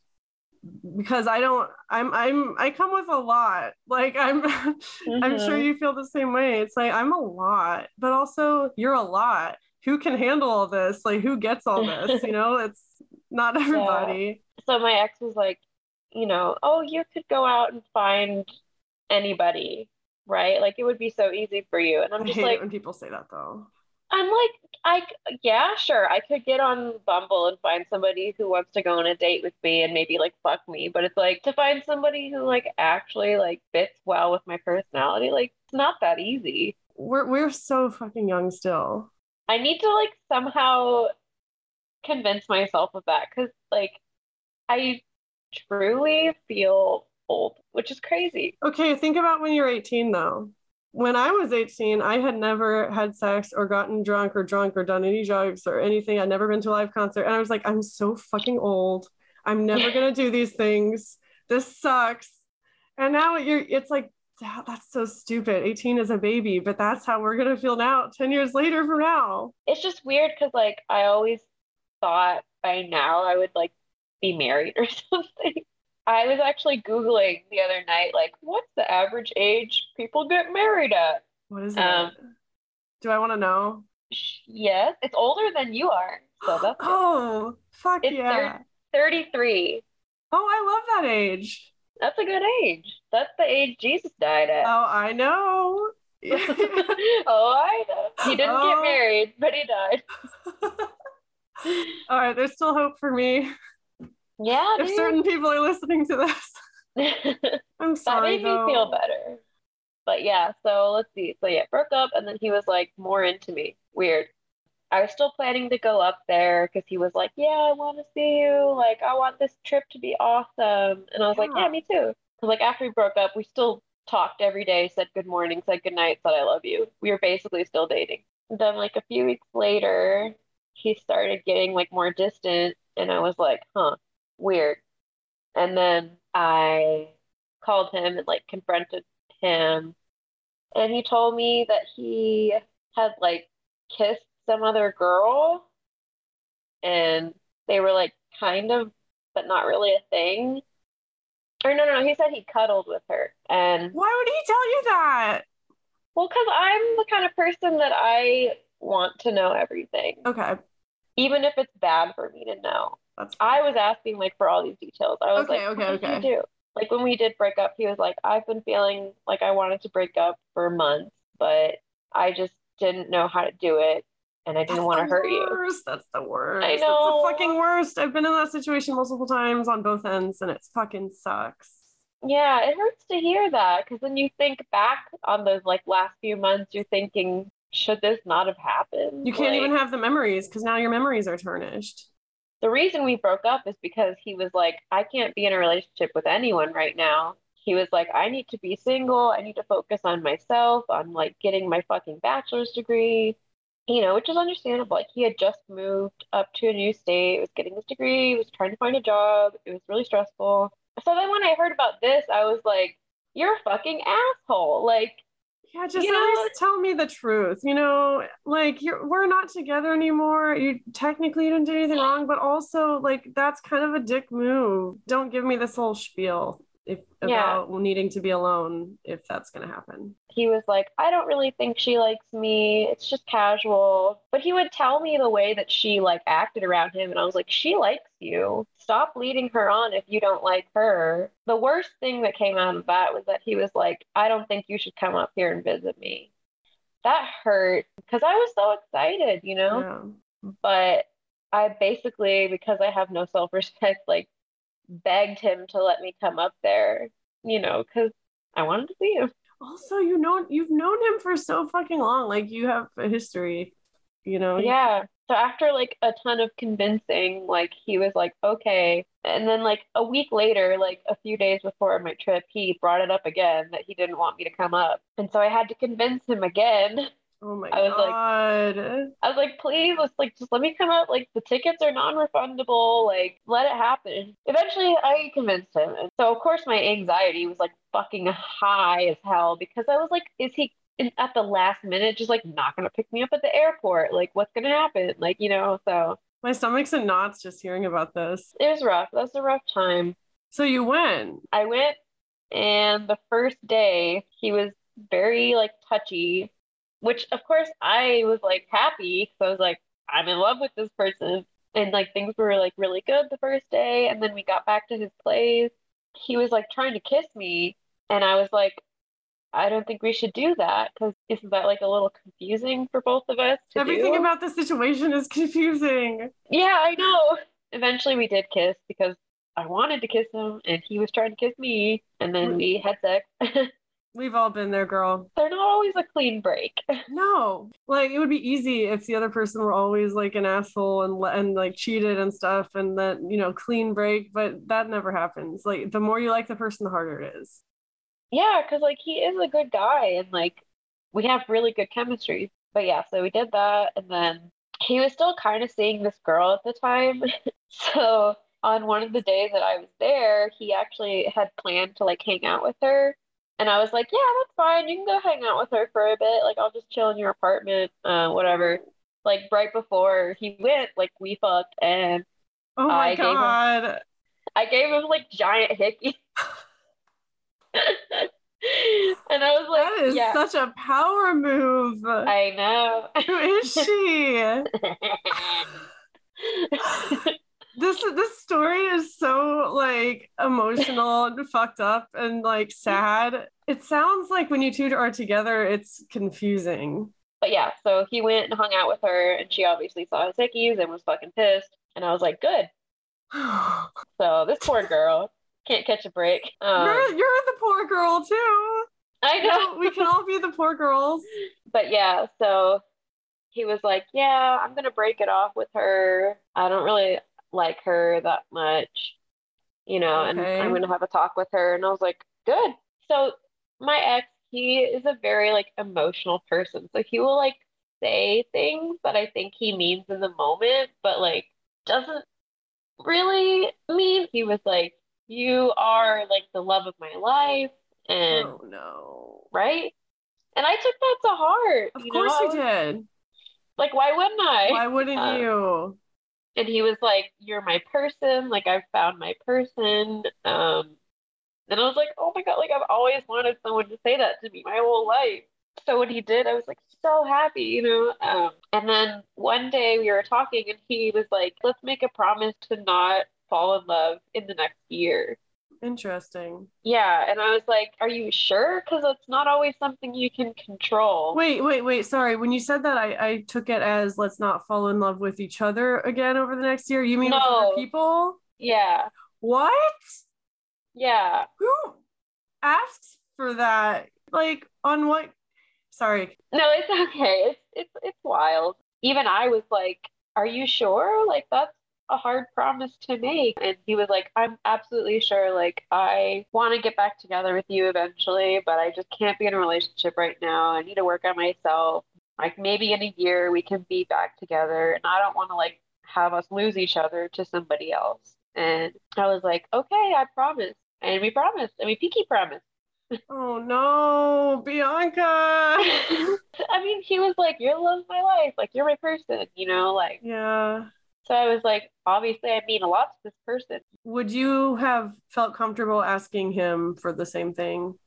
Because I don't I'm I'm I come with a lot. Like I'm mm-hmm. I'm sure you feel the same way. It's like I'm a lot, but also you're a lot. Who can handle all this? Like who gets all this? You know, it's not everybody. Yeah. So my ex was like, you know, oh, you could go out and find anybody. Right? Like it would be so easy for you. And I'm just I hate like, it when people say that though, I'm like, I, yeah, sure. I could get on Bumble and find somebody who wants to go on a date with me and maybe like fuck me. But it's like to find somebody who like actually like fits well with my personality. Like it's not that easy. We're, we're so fucking young still. I need to like somehow convince myself of that. Cause like I truly feel old, which is crazy. Okay, think about when you're eighteen though. When I was eighteen, I had never had sex or gotten drunk or drunk or done any drugs or anything. I'd never been to a live concert. And I was like, I'm so fucking old. I'm never gonna do these things. This sucks. And now you're, it's like, that's so stupid. eighteen is a baby, but that's how we're going to feel now, ten years later from now. It's just weird because, like, I always thought by now I would, like, be married or something. I was actually Googling the other night, like, what's the average age people get married at? What is it? Um, Do I want to know? Yes. It's older than you are. So that's oh, good. Fuck it's yeah. thirty-three. Oh, I love that age. That's a good age. That's the age Jesus died at. Oh, I know. oh, I know. He didn't oh. get married, but he died. All right. There's still hope for me. Yeah, if dude. certain people are listening to this, I'm sorry. That made though. me feel better. But yeah, so let's see. So yeah, broke up, and then he was like more into me. Weird. I was still planning to go up there because he was like, "Yeah, I want to see you. Like, I want this trip to be awesome." And I was yeah. like, "Yeah, me too." Because like after we broke up, we still talked every day, said good morning, said good night, said I love you. We were basically still dating. And then like a few weeks later, he started getting like more distant, and I was like, "Huh." Weird. And then I called him and like confronted him, and he told me that he had like kissed some other girl and they were like kind of but not really a thing. Or no no no he said he cuddled with her. And why would he tell you that? Well, because I'm the kind of person that I want to know everything. Okay. Even if it's bad for me to know. That's I was asking like for all these details. I was okay, like, okay, what did okay. you do? Like when we did break up, he was like, I've been feeling like I wanted to break up for months, but I just didn't know how to do it. And I didn't want to hurt you. That's the worst. I know. That's the fucking worst. I've been in that situation multiple times on both ends, and it fucking sucks. Yeah, it hurts to hear that. Because when you think back on those like last few months, you're thinking, should this not have happened? You can't like, even have the memories because now your memories are tarnished. The reason we broke up is because he was like, I can't be in a relationship with anyone right now. He was like, I need to be single. I need to focus on myself. I'm like getting my fucking bachelor's degree, you know, which is understandable. Like he had just moved up to a new state, was getting his degree, was trying to find a job. It was really stressful. So then when I heard about this, I was like, you're a fucking asshole. Like, yeah, just you at know, least tell me the truth. You know, like you're, we're not together anymore. You technically didn't do anything wrong, but also like that's kind of a dick move. Don't give me this whole spiel if, about yeah. needing to be alone if that's gonna happen. He was like, I don't really think she likes me. It's just casual. But he would tell me the way that she like acted around him, and I was like, she likes you. Stop leading her on if you don't like her. The worst thing that came out of that was that he was like, I don't think you should come up here and visit me. That hurt because I was so excited, you know? Yeah. But I basically, because I have no self-respect, like begged him to let me come up there, you know, because I wanted to see him. Also, you know, you've known him for so fucking long. Like you have a history, you know? Yeah. So after like a ton of convincing, like he was like, okay. And then like a week later, like a few days before my trip, he brought it up again that he didn't want me to come up. And so I had to convince him again. Oh my I was God. Like, I was like, please, let's like, just let me come up. Like the tickets are non-refundable. Like let it happen. Eventually I convinced him. And so of course my anxiety was like fucking high as hell because I was like, is he And at the last minute just like not gonna pick me up at the airport, like what's gonna happen, like, you know? So my stomach's in knots just hearing about this. It was rough. That's a rough time. So you went I went and the first day he was very like touchy, which of course I was like happy because I was like, I'm in love with this person, and like things were like really good the first day. And then we got back to his place, he was like trying to kiss me, and I was like, I don't think we should do that because isn't that like a little confusing for both of us to Everything do? About the situation is confusing. Yeah, I know. Eventually we did kiss because I wanted to kiss him and he was trying to kiss me, and then we had sex. We've all been there, girl. They're not always a clean break. No. Like it would be easy if the other person were always like an asshole and and like cheated and stuff and then, you know, clean break, but that never happens. Like the more you like the person, the harder it is. Yeah, because, like, he is a good guy, and, like, we have really good chemistry. But, yeah, so we did that, and then he was still kind of seeing this girl at the time. So on one of the days that I was there, he actually had planned to like hang out with her. And I was like, yeah, that's fine. You can go hang out with her for a bit. Like, I'll just chill in your apartment, uh, whatever. Like, right before he went, like, we fucked. And oh my I God. Gave him, I gave him, like, giant hickey. And I was like, that is yeah. such a power move. I know. Who is she? This this story is so like emotional and fucked up and like sad. It sounds like when you two are together, it's confusing. But yeah, so he went and hung out with her, and she obviously saw his hickeys and was fucking pissed. And I was like, good. So this poor girl can't catch a break. Um, you're you're the poor girl too. I know. We can all be the poor girls. But yeah, so he was like, yeah, I'm gonna break it off with her. I don't really like her that much, you know, and okay. I'm gonna have a talk with her. And I was like, good. So my ex, he is a very like emotional person, so he will like say things that I think he means in the moment, but like doesn't really mean. He was like, you are like the love of my life, and oh no, right? And I took that to heart. Of you course know? You did. Like, why wouldn't I? Why wouldn't um, you? And he was like, you're my person. Like, I've found my person. Um, and I was like, oh my God, like, I've always wanted someone to say that to me my whole life. So when he did, I was like, so happy, you know? Um, and then one day we were talking and he was like, let's make a promise to not fall in love in the next year. Interesting. Yeah. And I was like, are you sure? Because it's not always something you can control. Wait wait wait sorry, when you said that, I, I took it as let's not fall in love with each other again over the next year. You mean no. with other people? Yeah. What? Yeah. Who asks for that? Like, on what? Sorry. No, it's okay. It's it's, it's wild. Even I was like, are you sure? Like, that's a hard promise to make. And he was like, I'm absolutely sure. Like, I want to get back together with you eventually, but I just can't be in a relationship right now. I need to work on myself. Like, maybe in a year we can be back together, and I don't want to like have us lose each other to somebody else. And I was like, okay, I promise. And we promised, and we pinky promised. Oh no, Bianca. I mean, he was like, you're the love of my life, like, you're my person, you know? Like, yeah. So I was like, obviously I mean a lot to this person. Would you have felt comfortable asking him for the same thing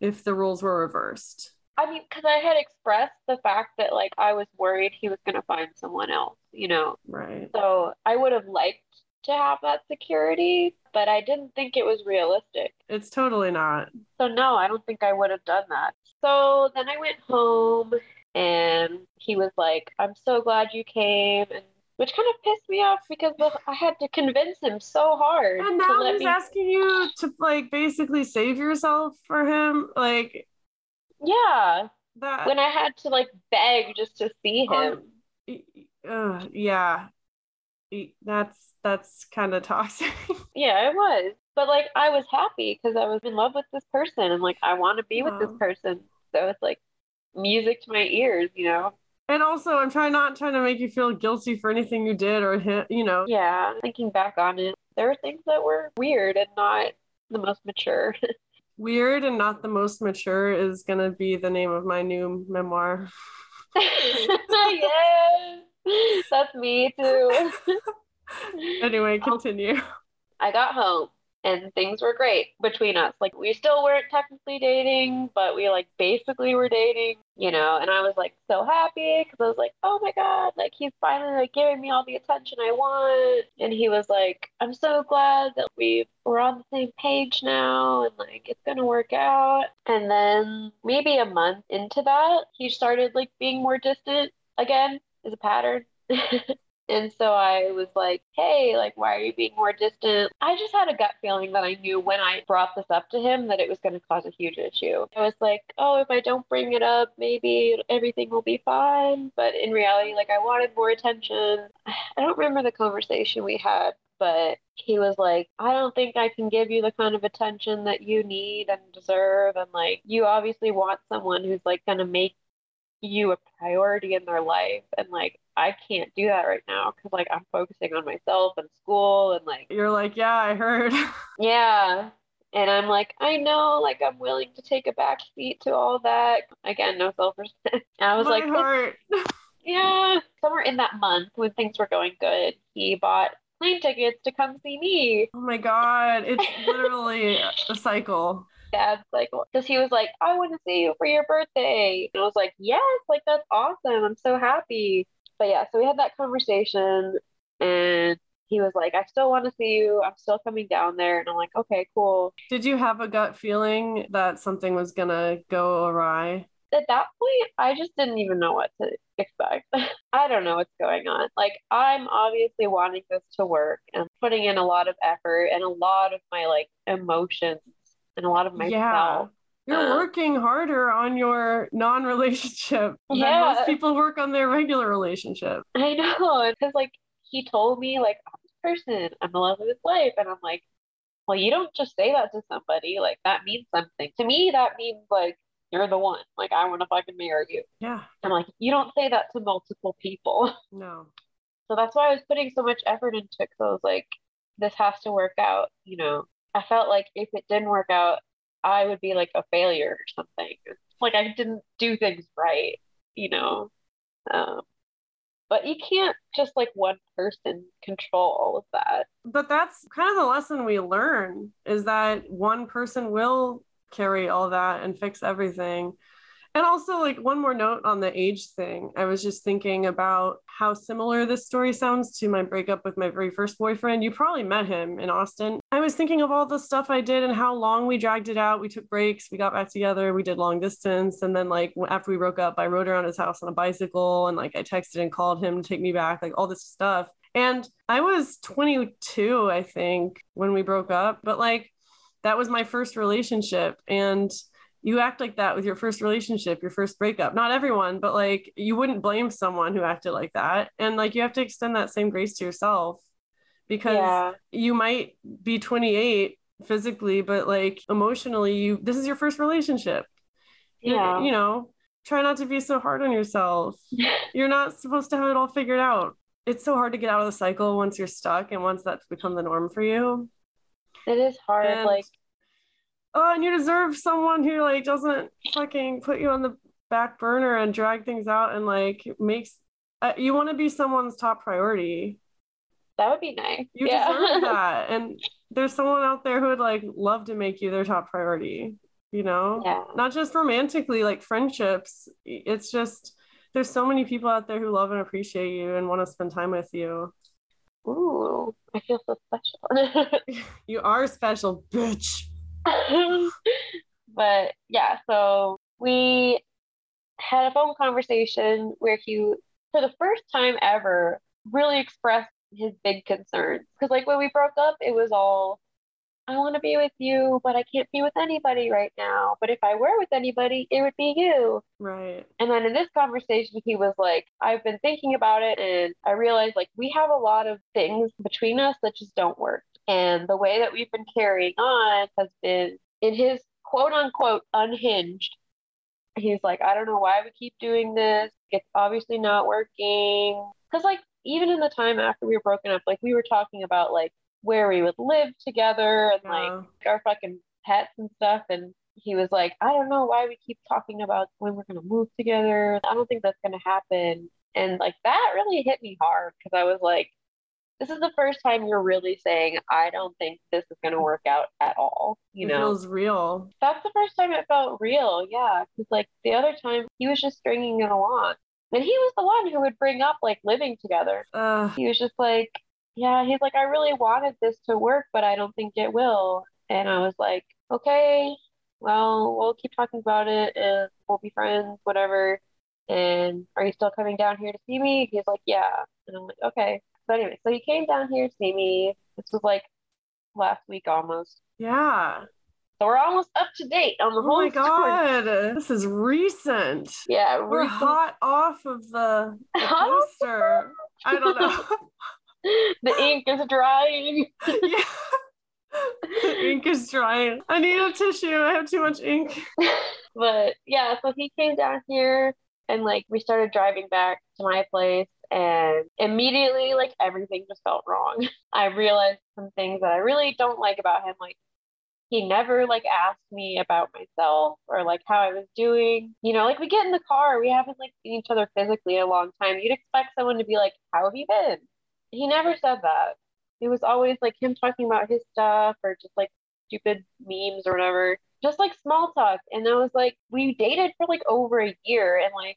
if the rules were reversed? I mean, because I had expressed the fact that like I was worried he was going to find someone else, you know? Right. So I would have liked to have that security, but I didn't think it was realistic. It's totally not. So no, I don't think I would have done that. So then I went home and he was like, I'm so glad you came. And which kind of pissed me off because I had to convince him so hard. And now he's me... asking you to like basically save yourself for him. Like, yeah, that... when I had to like beg just to see him. Um, uh, yeah, that's that's kind of toxic. Yeah, it was. But like, I was happy because I was in love with this person, and like, I want to be with um... this person. So it's like music to my ears, you know. And also, I'm trying not trying to make you feel guilty for anything you did or hit, you know. Yeah, thinking back on it, there were things that were weird and not the most mature. Weird and not the most mature is going to be the name of my new memoir. Yes, that's me too. Anyway, continue. I got home and things were great between us. Like, we still weren't technically dating, but we like basically were dating, you know. And I was like so happy because I was like, oh my God, like, he's finally like giving me all the attention I want. And he was like, I'm so glad that we we're on the same page now, and like, it's gonna work out. And then maybe a month into that, he started like being more distant again, as a pattern. And so I was like, hey, like, why are you being more distant? I just had a gut feeling that I knew when I brought this up to him that it was going to cause a huge issue. I was like, oh, if I don't bring it up, maybe everything will be fine. But in reality, like, I wanted more attention. I don't remember the conversation we had, but he was like, I don't think I can give you the kind of attention that you need and deserve. And like, you obviously want someone who's like going to make you a priority in their life. And like, I can't do that right now because like I'm focusing on myself and school and like you're like, yeah, I heard. Yeah. And I'm like, I know, like I'm willing to take a back seat to all that. Again, no self-respect. I was My like heart. Yeah. Somewhere in that month when things were going good, he bought plane tickets to come see me. Oh my God. It's literally a cycle. Dad's like, because he was like, I want to see you for your birthday. And I was like, yes, like that's awesome. I'm so happy. But yeah, so we had that conversation and he was like, I still want to see you. I'm still coming down there. And I'm like, okay, cool. Did you have a gut feeling that something was going to go awry? At that point, I just didn't even know what to expect. I don't know what's going on. Like, I'm obviously wanting this to work and putting in a lot of effort and a lot of my like emotions and a lot of myself. Yeah. You're um, working harder on your non-relationship than yeah. most people work on their regular relationship. I know. Because like, he told me like, I'm this person, I'm in love with his life. And I'm like, well, you don't just say that to somebody. Like, that means something. To me, that means like, you're the one. Like, I want to fucking marry you. Yeah. I'm like, you don't say that to multiple people. No. So that's why I was putting so much effort into it. Because I was like, this has to work out. You know, I felt like if it didn't work out, I would be like a failure or something. Like, I didn't do things right, you know. Um, but you can't just like one person control all of that. But that's kind of the lesson we learn, is that one person will carry all that and fix everything. And also, like, one more note on the age thing, I was just thinking about how similar this story sounds to my breakup with my very first boyfriend. You probably met him in Austin. I was thinking of all the stuff I did and how long we dragged it out. We took breaks, we got back together, we did long distance. And then like after we broke up, I rode around his house on a bicycle and like I texted and called him to take me back, like all this stuff. And I was twenty-two, I think, when we broke up, but like that was my first relationship. And you act like that with your first relationship, your first breakup. Not everyone, but like you wouldn't blame someone who acted like that. And like you have to extend that same grace to yourself, because yeah. you might be twenty-eight physically, but like emotionally, you this is your first relationship. Yeah. You, you know, try not to be so hard on yourself. You're not supposed to have it all figured out. It's so hard to get out of the cycle once you're stuck and once that's become the norm for you. It is hard, and, like oh, and you deserve someone who like doesn't fucking put you on the back burner and drag things out and like makes uh, you want to be someone's top priority. That would be nice. You yeah. deserve that, and there's someone out there who would like love to make you their top priority. You know, yeah. Not just romantically, like friendships. It's just there's so many people out there who love and appreciate you and want to spend time with you. Ooh, I feel so special. You are special, bitch. But yeah, so we had a phone conversation where he, for the first time ever, really expressed his big concerns. Because like when we broke up, it was all, I want to be with you, but I can't be with anybody right now. But if I were with anybody, it would be you. Right. And then in this conversation, he was like, I've been thinking about it and I realized like we have a lot of things between us that just don't work. And the way that we've been carrying on has been, in his quote unquote unhinged, he's like, I don't know why we keep doing this. It's obviously not working. Because like even in the time after we were broken up, like we were talking about like where we would live together and yeah. like our fucking pets and stuff. And he was like, I don't know why we keep talking about when we're going to move together. I don't think that's going to happen. And like that really hit me hard, because I was like, this is the first time you're really saying, I don't think this is going to work out at all. You know, it feels real. That's the first time it felt real. Yeah. Cause like the other time he was just stringing it along, and he was the one who would bring up like living together. Uh, he was just like, yeah, he's like, I really wanted this to work, but I don't think it will. And I was like, okay, well, we'll keep talking about it and we'll be friends, whatever. And are you still coming down here to see me? He's like, yeah. And I'm like, okay. So anyway, so he came down here to see me. This was like last week almost. Yeah. So we're almost up to date on the whole Oh my God. Story. This is recent. Yeah. We're recent. Hot off of the, the poster. I don't know. The ink is drying. Yeah. The ink is drying. I need a tissue. I have too much ink. But yeah, so he came down here and like we started driving back to my place. and immediately, like, everything just felt wrong. I realized some things that I really don't like about him. Like, he never, like, asked me about myself or, like, how I was doing. You know, like, we get in the car, we haven't, like, seen each other physically in a long time. You'd expect someone to be like, how have you been? He never said that. It was always, like, him talking about his stuff or just, like, stupid memes or whatever. Just, like, small talk. And I was like, we dated for, like, over a year. And, like,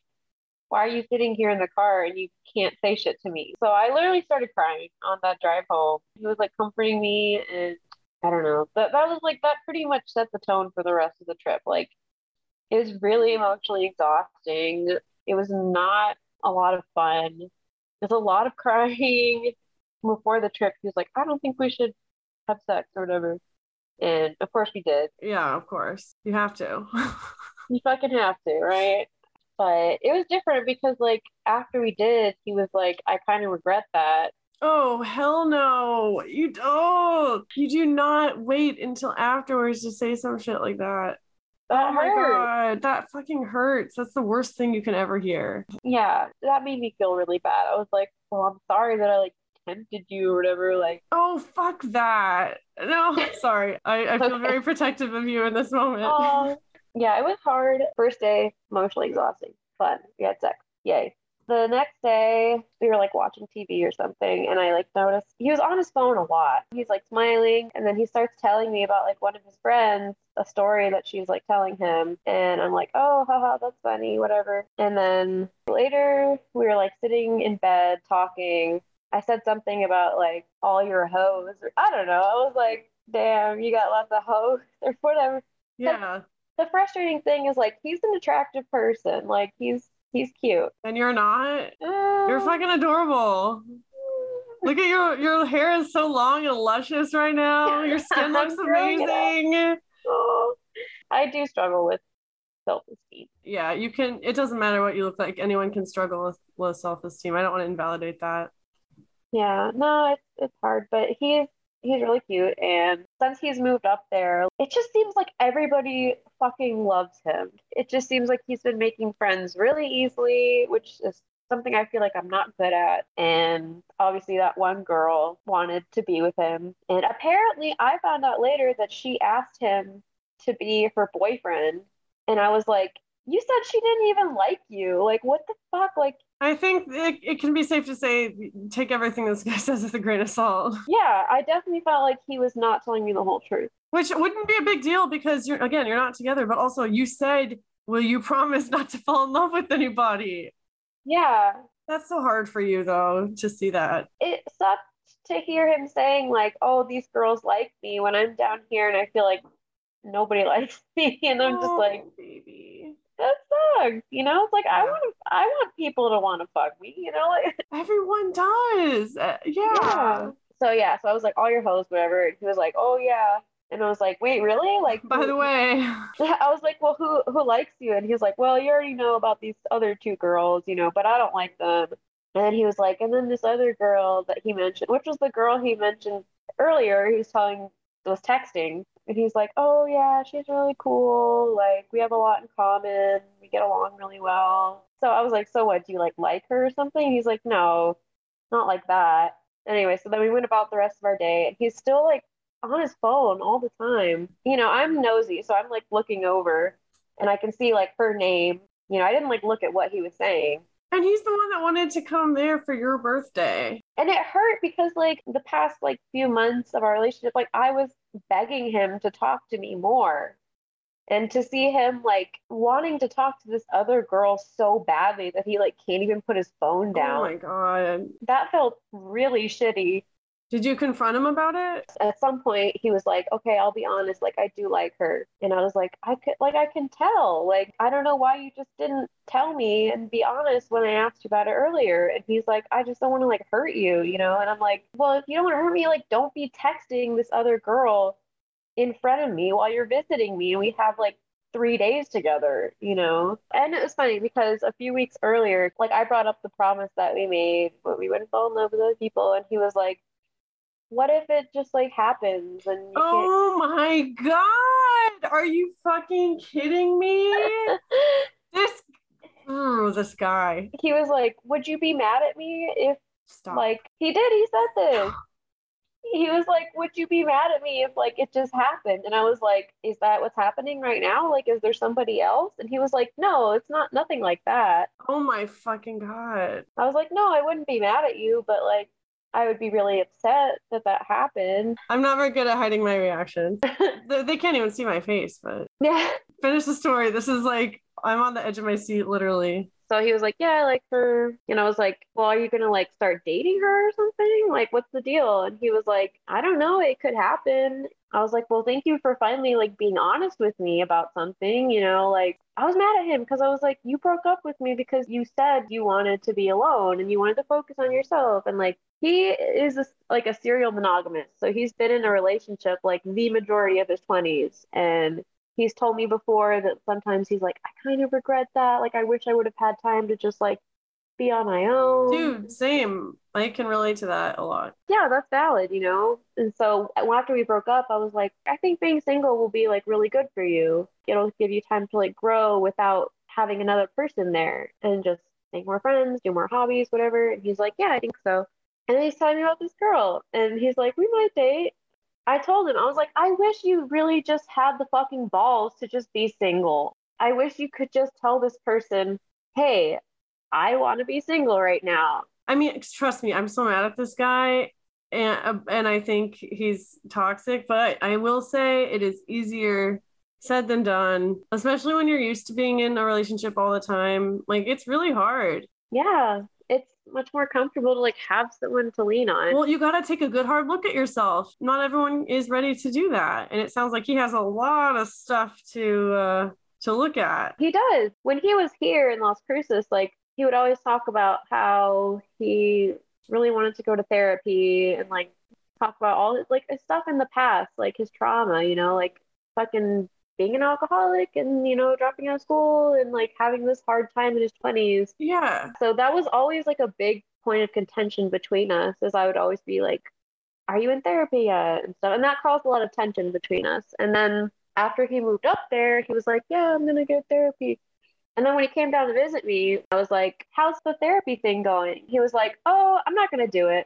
why are you sitting here in the car and you can't say shit to me? So I literally started crying on that drive home. He was, like, comforting me, and I don't know. That that was like, that pretty much set the tone for the rest of the trip. Like, it was really emotionally exhausting. It was not a lot of fun. There's a lot of crying. Before the trip, he was like, I don't think we should have sex or whatever. And of course we did. Yeah, of course. You have to. You fucking have to, right? But it was different because, like, after we did, he was like, I kind of regret that. Oh, hell no. You don't. You do not wait until afterwards to say some shit like that. That oh my hurt. God. That fucking hurts. That's the worst thing you can ever hear. Yeah. That made me feel really bad. I was like, well, I'm sorry that I, like, tempted you or whatever. Like, oh, fuck that. No, sorry. I, I feel okay. Very protective of you in this moment. Uh, yeah, it was hard. First day, emotionally exhausting. Fun. We had sex. Yay. The next day, we were, like, watching T V or something, and I, like, noticed he was on his phone a lot. He's, like, smiling, and then he starts telling me about, like, one of his friends, a story that she's, like, telling him, and I'm like, oh, haha, that's funny, whatever. And then later, we were, like, sitting in bed talking. I said something about, like, all your hoes. Or, I don't know. I was like, damn, you got lots of hoes or whatever. Yeah. The frustrating thing is, like, he's an attractive person. Like, he's He's cute. And you're not? Oh. You're fucking adorable. Look at your your hair is so long and luscious right now. Your skin looks amazing. Oh. I do struggle with self-esteem. Yeah, you can. It doesn't matter what you look like. Anyone can struggle with low self-esteem. I don't want to invalidate that. Yeah, no, it's it's hard, but he's he's really cute. And since he's moved up there, it just seems like everybody fucking loves him. It just seems like he's been making friends really easily, which is something I feel like I'm not good at. And obviously that one girl wanted to be with him. And apparently I found out later that she asked him to be her boyfriend. And I was like, you said she didn't even like you. Like, what the fuck? Like, I think it, it can be safe to say, take everything this guy says with a grain of salt. Yeah, I definitely felt like he was not telling me the whole truth. Which wouldn't be a big deal because, you're again, you're not together, but also you said, will you promise not to fall in love with anybody? Yeah. That's so hard for you, though, to see that. It sucked to hear him saying, like, oh, these girls like me when I'm down here and I feel like nobody likes me. And I'm oh, just like, baby. That sucks, you know? It's like, I want to, I want people to want to fuck me, you know? Like, everyone does. Uh, yeah. yeah. So, yeah. So I was like, all your hoes, whatever. And he was like, oh, yeah. And I was like, wait, really? Like, by who? The way. I was like, well, who, who likes you? And he was like, well, you already know about these other two girls, you know, but I don't like them. And then he was like, and then this other girl that he mentioned, which was the girl he mentioned earlier, he was telling, was texting. And he's like, oh, yeah, she's really cool. Like, we have a lot in common. We get along really well. So I was like, so what? Do you, like, like her or something? And he's like, no, not like that. Anyway, so then we went about the rest of our day. And he's still, like, on his phone all the time. You know, I'm nosy, so I'm, like, looking over. And I can see, like, her name. You know, I didn't, like, look at what he was saying. And he's the one that wanted to come there for your birthday. And it hurt because, like, the past, like, few months of our relationship, like, I was begging him to talk to me more. And to see him, like, wanting to talk to this other girl so badly that he, like, can't even put his phone down. Oh, my God. That felt really shitty. Did you confront him about it? At some point, he was like, okay, I'll be honest. Like, I do like her. And I was like, I could, like, I can tell. Like, I don't know why you just didn't tell me and be honest when I asked you about it earlier. And he's like, I just don't want to, like, hurt you, you know? And I'm like, well, if you don't want to hurt me, like, don't be texting this other girl in front of me while you're visiting me. And we have, like, three days together, you know? And it was funny because a few weeks earlier, like, I brought up the promise that we made when we wouldn't fall in love with other people. And he was like, what if it just, like, happens? And you oh can't... my God! Are you fucking kidding me? This Ooh, this guy. He was like, would you be mad at me if, Stop. like, he did, he said this. He was like, would you be mad at me if, like, it just happened? And I was like, is that what's happening right now? Like, is there somebody else? And he was like, no, it's not, nothing like that. Oh my fucking God. I was like, no, I wouldn't be mad at you, but, like, I would be really upset that that happened. I'm not very good at hiding my reactions. they, they can't even see my face, but yeah. Finish the story. This is like, I'm on the edge of my seat, literally. So he was like, yeah, I like her. And I was like, well, are you going to like start dating her or something? Like, what's the deal? And he was like, I don't know. It could happen. I was like, well, thank you for finally like being honest with me about something, you know, like I was mad at him because I was like, you broke up with me because you said you wanted to be alone and you wanted to focus on yourself. And like, he is a, like a serial monogamist. So he's been in a relationship like the majority of his twenties. And he's told me before that sometimes he's like, I kind of regret that. Like, I wish I would have had time to just like be on my own. Dude, same. I can relate to that a lot. Yeah, that's valid, you know? And so after we broke up, I was like, I think being single will be like really good for you. It'll give you time to like grow without having another person there and just make more friends, do more hobbies, whatever. And he's like, yeah, I think so. And then he's telling me about this girl and he's like, we might date. I told him, I was like, I wish you really just had the fucking balls to just be single. I wish you could just tell this person, hey, I want to be single right now. I mean, trust me, I'm so mad at this guy and uh, and I think he's toxic, but I will say it is easier said than done, especially when you're used to being in a relationship all the time. Like, it's really hard. Yeah. It's much more comfortable to like have someone to lean on. Well, you got to take a good hard look at yourself. Not everyone is ready to do that. And it sounds like he has a lot of stuff to, uh, to look at. He does. When he was here in Las Cruces, like he would always talk about how he really wanted to go to therapy and like talk about all his, like his stuff in the past, like his trauma, you know, like fucking being an alcoholic and, you know, dropping out of school and like having this hard time in his twenties. Yeah. So that was always like a big point of contention between us, as I would always be like, are you in therapy yet? And stuff. And that caused a lot of tension between us. And then after he moved up there, he was like, yeah, I'm going to get therapy. And then when he came down to visit me, I was like, how's the therapy thing going? He was like, oh, I'm not going to do it.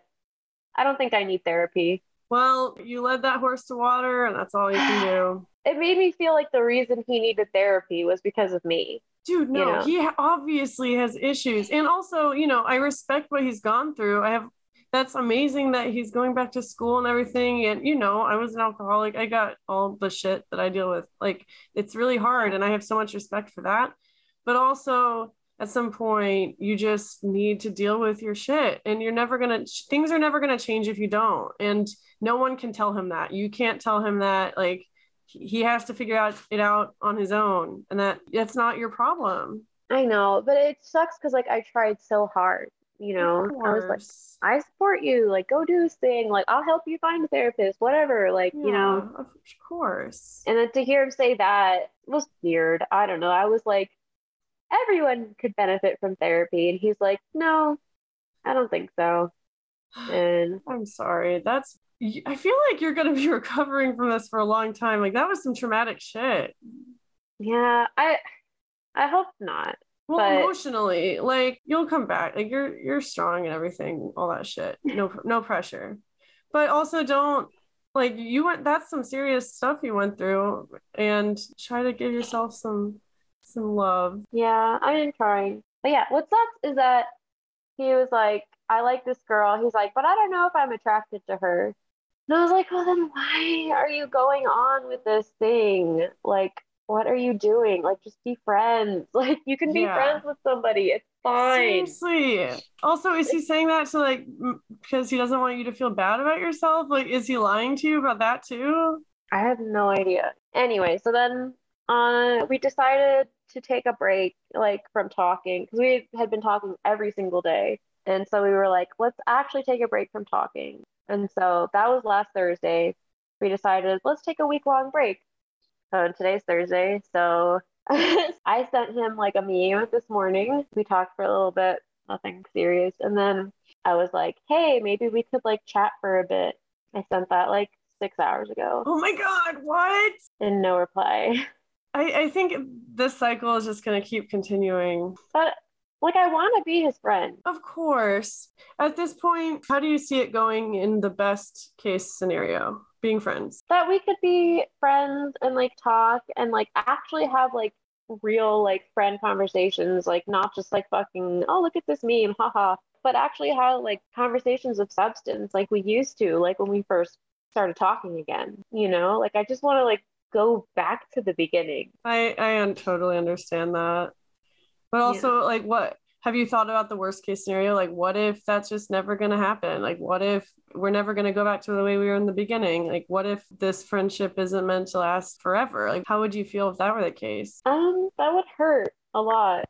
I don't think I need therapy. Well, you led that horse to water and that's all you can do. It made me feel like the reason he needed therapy was because of me. Dude, no, you know? He obviously has issues. And also, you know, I respect what he's gone through. I have, that's amazing that he's going back to school and everything. And, you know, I was an alcoholic. I got all the shit that I deal with. Like, it's really hard. And I have so much respect for that. But also at some point you just need to deal with your shit and you're never going to, things are never going to change if you don't. And no one can tell him that. You can't tell him that. Like, he has to figure out it out on his own, and that that's not your problem. I know, but it sucks because like I tried so hard, you know. I was like, I support you, like go do this thing, like I'll help you find a therapist, whatever, like yeah, you know. Of course. And then to hear him say that was weird. I don't know. I was like, everyone could benefit from therapy, and he's like, no, I don't think so. And I'm sorry. That's. I feel like you're going to be recovering from this for a long time. Like, that was some traumatic shit. Yeah, I I hope not. Well, but... emotionally, like, you'll come back. Like, you're you're strong and everything, all that shit. No no pressure. But also don't, like, you went, that's some serious stuff you went through. And try to give yourself some some love. Yeah, I am trying. But yeah, what sucks is that he was like, I like this girl. He's like, but I don't know if I'm attracted to her. And I was like, well, then why are you going on with this thing? Like, what are you doing? Like, just be friends. Like, you can be yeah. friends with somebody. It's fine. Seriously. Also, is he saying that to like, because he doesn't want you to feel bad about yourself? Like, is he lying to you about that too? I have no idea. Anyway, so then uh, we decided to take a break, like from talking, because we had been talking every single day. And so we were like, let's actually take a break from talking. And so that was last Thursday. We decided, let's take a week-long break. So today's Thursday. So I sent him like a meme this morning. We talked for a little bit, nothing serious. And then I was like, hey, maybe we could like chat for a bit. I sent that like six hours ago. Oh my God, what? And no reply. I, I think this cycle is just going to keep continuing. But like, I want to be his friend. Of course. At this point, how do you see it going in the best case scenario? Being friends. That we could be friends and like talk and like actually have like real like friend conversations, like not just like fucking, oh, look at this meme, haha, but actually have like conversations of substance like we used to, like when we first started talking again, you know? Like, I just want to like go back to the beginning. I, I totally understand that. But also, yeah. like, what have you thought about the worst case scenario? Like, what if that's just never going to happen? Like, what if we're never going to go back to the way we were in the beginning? Like, what if this friendship isn't meant to last forever? Like, how would you feel if that were the case? Um, that would hurt a lot.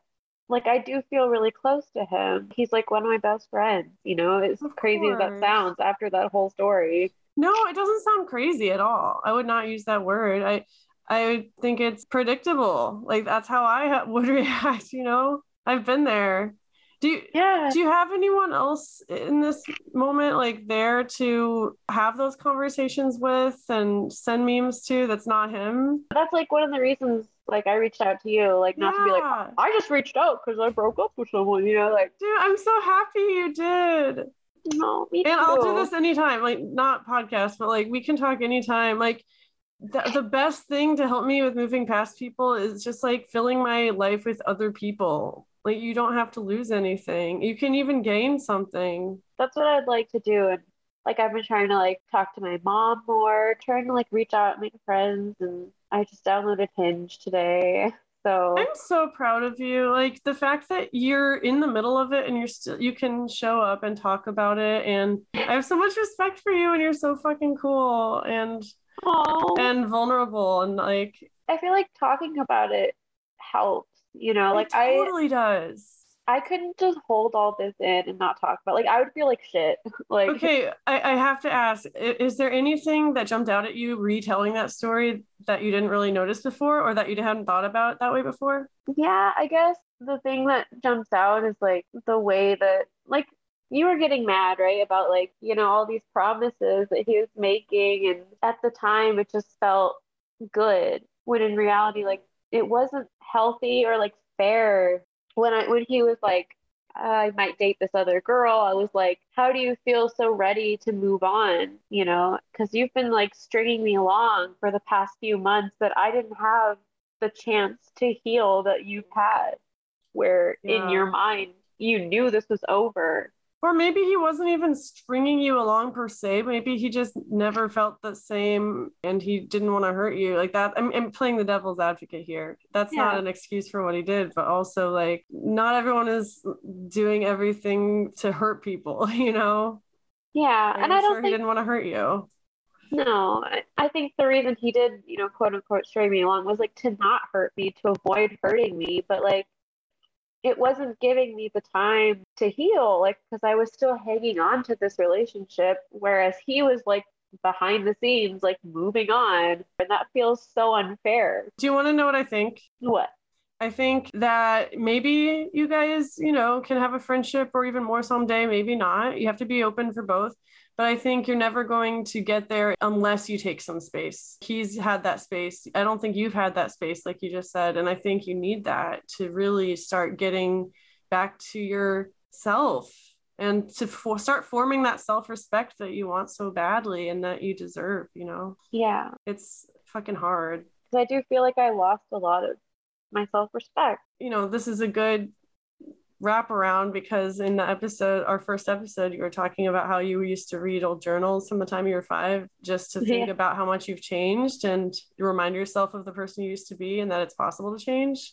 Like, I do feel really close to him. He's like one of my best friends, you know, as crazy as that sounds after that whole story. No, it doesn't sound crazy at all. I would not use that word. I I think it's predictable. Like, that's how I ha- would react, you know? I've been there. Do you, yeah. do you have anyone else in this moment, like, there to have those conversations with and send memes to that's not him? That's, like, one of the reasons, like, I reached out to you. Like, not yeah. to be like, I just reached out because I broke up with someone, you know? Like, dude, I'm so happy you did. No, me too. And I'll do this anytime, like, not podcast, but, like, we can talk anytime. Like, the, the best thing to help me with moving past people is just, like, filling my life with other people. Like, you don't have to lose anything. You can even gain something. That's what I'd like to do. And, like, I've been trying to, like, talk to my mom more, trying to, like, reach out, make friends, and I just downloaded Hinge today. So I'm so proud of you. Like, the fact that you're in the middle of it and you're still, you can show up and talk about it. And I have so much respect for you, and you're so fucking cool and, Aww. and vulnerable. And like, I feel like talking about it helps, you know, like it totally I, does. I couldn't just hold all this in and not talk about it. Like, I would feel like shit. Like, okay. I, I have to ask, is there anything that jumped out at you retelling that story that you didn't really notice before, or that you hadn't thought about that way before? Yeah, I guess the thing that jumps out is like the way that, like, you were getting mad, right? About like, you know, all these promises that he was making. And at the time, it just felt good, when in reality, like, it wasn't healthy or like fair. When I when he was like, I might date this other girl, I was like, how do you feel so ready to move on? You know, because you've been like stringing me along for the past few months that I didn't have the chance to heal that you've had, where yeah. in your mind, you knew this was over. Or maybe he wasn't even stringing you along per se. Maybe he just never felt the same and he didn't want to hurt you like that. I'm, I'm playing the devil's advocate here. That's yeah. not an excuse for what he did, but also like, not everyone is doing everything to hurt people, you know? Yeah. I'm and I sure don't think he didn't want to hurt you. No, I, I think the reason he did, you know, quote unquote, string me along was like to not hurt me, to avoid hurting me. But like, it wasn't giving me the time to heal, like, because I was still hanging on to this relationship, whereas he was like behind the scenes, like moving on. And that feels so unfair. Do you want to know what I think? What? I think that maybe you guys, you know, can have a friendship, or even more someday, maybe not. You have to be open for both. But I think you're never going to get there unless you take some space. He's had that space. I don't think you've had that space, like you just said. And I think you need that to really start getting back to yourself and to for- start forming that self-respect that you want so badly and that you deserve, you know? Yeah. It's fucking hard. Because I do feel like I lost a lot of my self-respect. You know, this is a good wrap around because in the episode, our first episode, you were talking about how you used to read old journals from the time you were five, just to think yeah. about how much you've changed and you remind yourself of the person you used to be and that it's possible to change.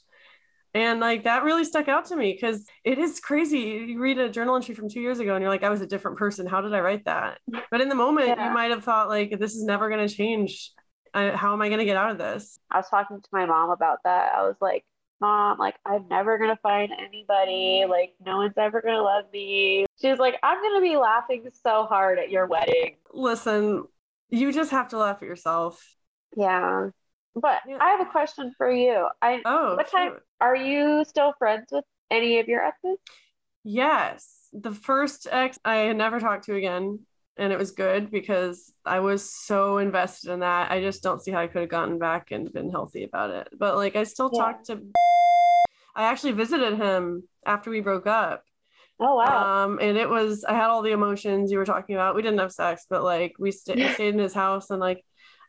And like, that really stuck out to me because it is crazy. You read a journal entry from two years ago and you're like, I was a different person. How did I write that? But in the moment yeah. you might've thought like, this is never going to change. I, how am I going to get out of this? I was talking to my mom about that. I was like, Mom, like, I'm never gonna find anybody, like, no one's ever gonna love me. She was like, I'm gonna be laughing so hard at your wedding. Listen, you just have to laugh at yourself. Yeah. But yeah. I have a question for you. I oh what time sure. Are you still friends with any of your exes? Yes. The first ex I had never talked to again. and it was good because I was so invested in that. I just don't see how I could have gotten back and been healthy about it. But like, I still yeah. talked to, I actually visited him after we broke up. Oh, wow. Um, and it was, I had all the emotions you were talking about. We didn't have sex, but like we st- yeah. stayed in his house and like,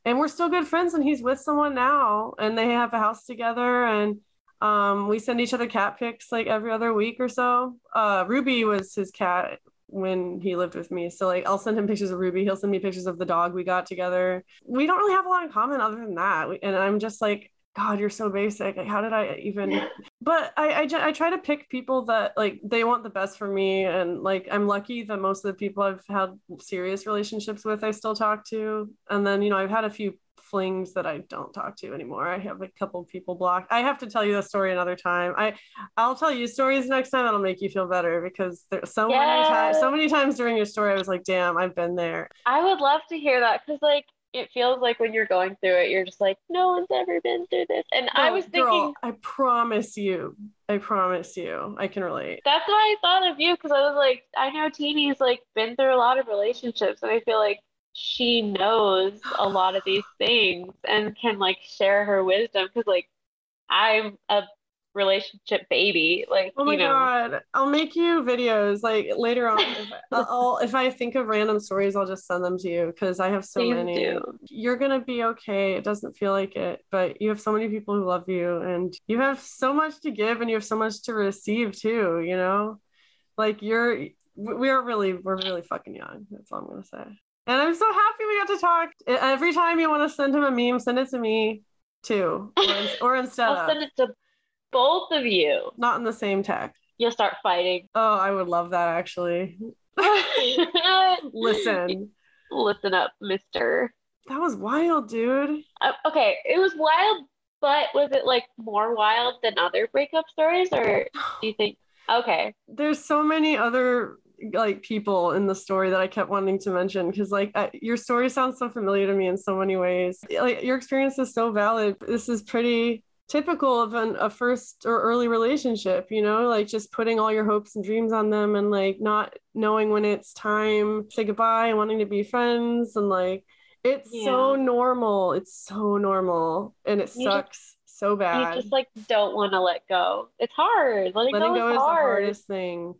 and we're still good friends, and he's with someone now and they have a house together, and um, we send each other cat pics like every other week or so. Uh, Ruby was his cat when he lived with me. So like I'll send him pictures of Ruby. He'll send me pictures of the dog we got together. We don't really have a lot in common other than that. We, and I'm just like, God, you're so basic. Like, how did I even, but I, I, I try to pick people that like, they want the best for me. And like, I'm lucky that most of the people I've had serious relationships with, I still talk to. And then, you know, I've had a few flings that I don't talk to anymore. I have a couple of people blocked. I have to tell you the story another time. I, I'll tell you stories next time. That'll make you feel better, because there's so yes. many times, so many times during your story, I was like, damn, I've been there. I would love to hear that. Cause like, it feels like when you're going through it, you're just like, no one's ever been through this. And no, I was thinking, girl, I promise you, I promise you, I can relate. That's why I thought of you, because I was like, I know Teenie's like been through a lot of relationships, and I feel like she knows a lot of these things and can like share her wisdom, because like I'm a relationship baby, like oh my you know. God, I'll make you videos like later on. if, I'll, if I think of random stories, I'll just send them to you, because I have so Please many do. You're gonna be okay. It doesn't feel like it, but you have so many people who love you, and you have so much to give, and you have so much to receive too, you know, like you're we're really we're really fucking young. That's all I'm gonna say. And I'm so happy we got to talk. Every time you want to send him a meme, send it to me too, or, or instead I'll of. send it to both of you, not in the same text. You'll start fighting. Oh, I would love that, actually. listen listen up, mister. That was wild, dude. Uh, okay, it was wild, but was it like more wild than other breakup stories, or do you think? Okay, there's so many other like people in the story that I kept wanting to mention, because like I, your story sounds so familiar to me in so many ways. Like your experience is so valid. This is pretty typical of an, a first or early relationship, you know, like just putting all your hopes and dreams on them, and like not knowing when it's time to say goodbye and wanting to be friends, and like it's yeah. so normal. It's so normal, and it you sucks just, so bad. You just like don't want to let go. It's hard. Letting, letting go, go is, is hard. The hardest thing.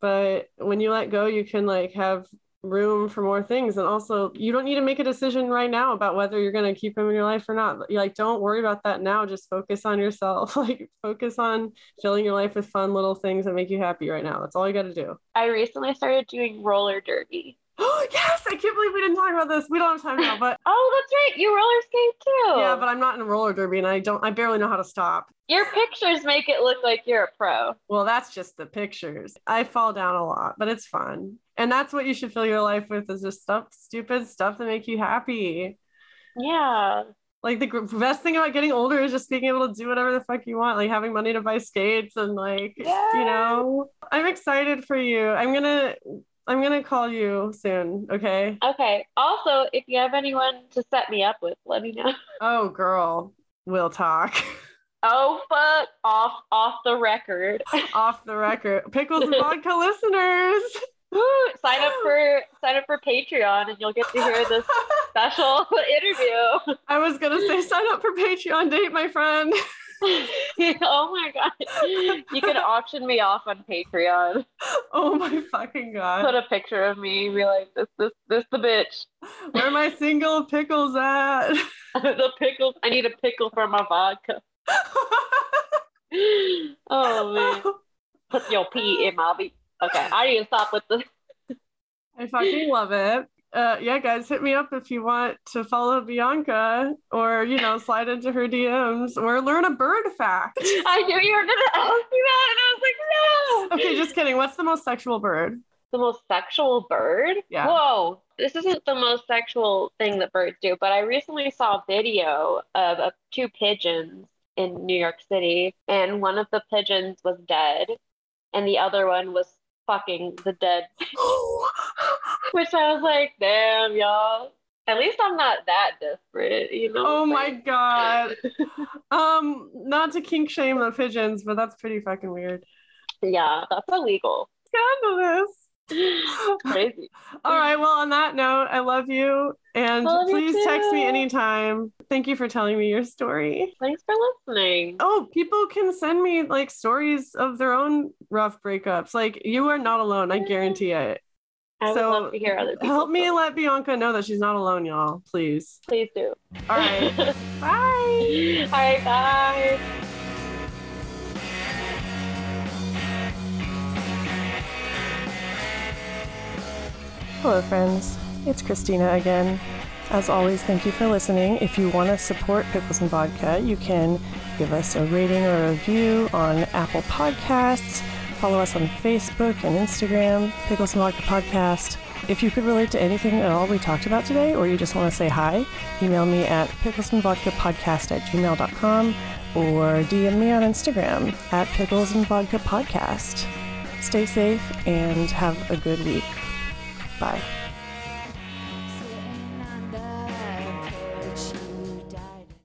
But when you let go, you can like have room for more things. And also, you don't need to make a decision right now about whether you're going to keep him in your life or not. You like, don't worry about that now. Just focus on yourself. Like, focus on filling your life with fun little things that make you happy right now. That's all you got to do. I recently started doing roller derby. Oh, yes! I can't believe we didn't talk about this. We don't have time now, but... Oh, that's right! You roller skate, too! Yeah, but I'm not in roller derby, and I don't... I barely know how to stop. Your pictures make it look like you're a pro. Well, that's just the pictures. I fall down a lot, but it's fun. And that's what you should fill your life with, is just stuff, stupid stuff that make you happy. Yeah. Like, the gr- best thing about getting older is just being able to do whatever the fuck you want, like having money to buy skates and, like, yeah. you know... I'm excited for you. I'm gonna... I'm going to call you soon, okay? Okay. Also, if you have anyone to set me up with, let me know. Oh, girl. We'll talk. Oh, fuck. Off off the record. Off the record. Pickles and Vodka listeners. Woo, sign up for sign up for Patreon, and you'll get to hear this special interview. I was going to say sign up for Patreon date, my friend. Oh my god, you can auction me off on Patreon. Oh my fucking god. Put a picture of me, be like, this this this the bitch. Where are my single pickles at? The pickles. I need a pickle for my vodka. Oh man, put your pee in my beat. Okay, I need to stop with this. I fucking love it. Uh, yeah, guys, hit me up if you want to follow Bianca, or, you know, slide into her D Ms, or learn a bird fact. I knew you were going to ask me that, and I was like, no. Okay, just kidding. What's the most sexual bird? The most sexual bird? Yeah. Whoa. This isn't the most sexual thing that birds do, but I recently saw a video of uh, two pigeons in New York City, and one of the pigeons was dead, and the other one was fucking the dead. Which I was like, damn, y'all. At least I'm not that desperate, you know? Oh my god. Um, not to kink shame the pigeons, but that's pretty fucking weird. Yeah, that's illegal. Scandalous. Crazy. All right. Well, on that note, I love you. And love please you text me anytime. Thank you for telling me your story. Thanks for listening. Oh, people can send me like stories of their own rough breakups. Like, you are not alone. I guarantee it. I so would love to hear other people. Help me let Bianca know that she's not alone, y'all. Please. Please do. All right. Bye. All right. Bye. Hello, friends. It's Christina again. As always, thank you for listening. If you want to support Pickles and Vodka, you can give us a rating or a review on Apple Podcasts, follow us on Facebook and Instagram, Pickles and Vodka Podcast. If you could relate to anything at all we talked about today, or you just want to say hi, email me at pickles and vodka podcast at gmail dot com or D M me on Instagram at Pickles and Vodka Podcast. Stay safe and have a good week. Bye.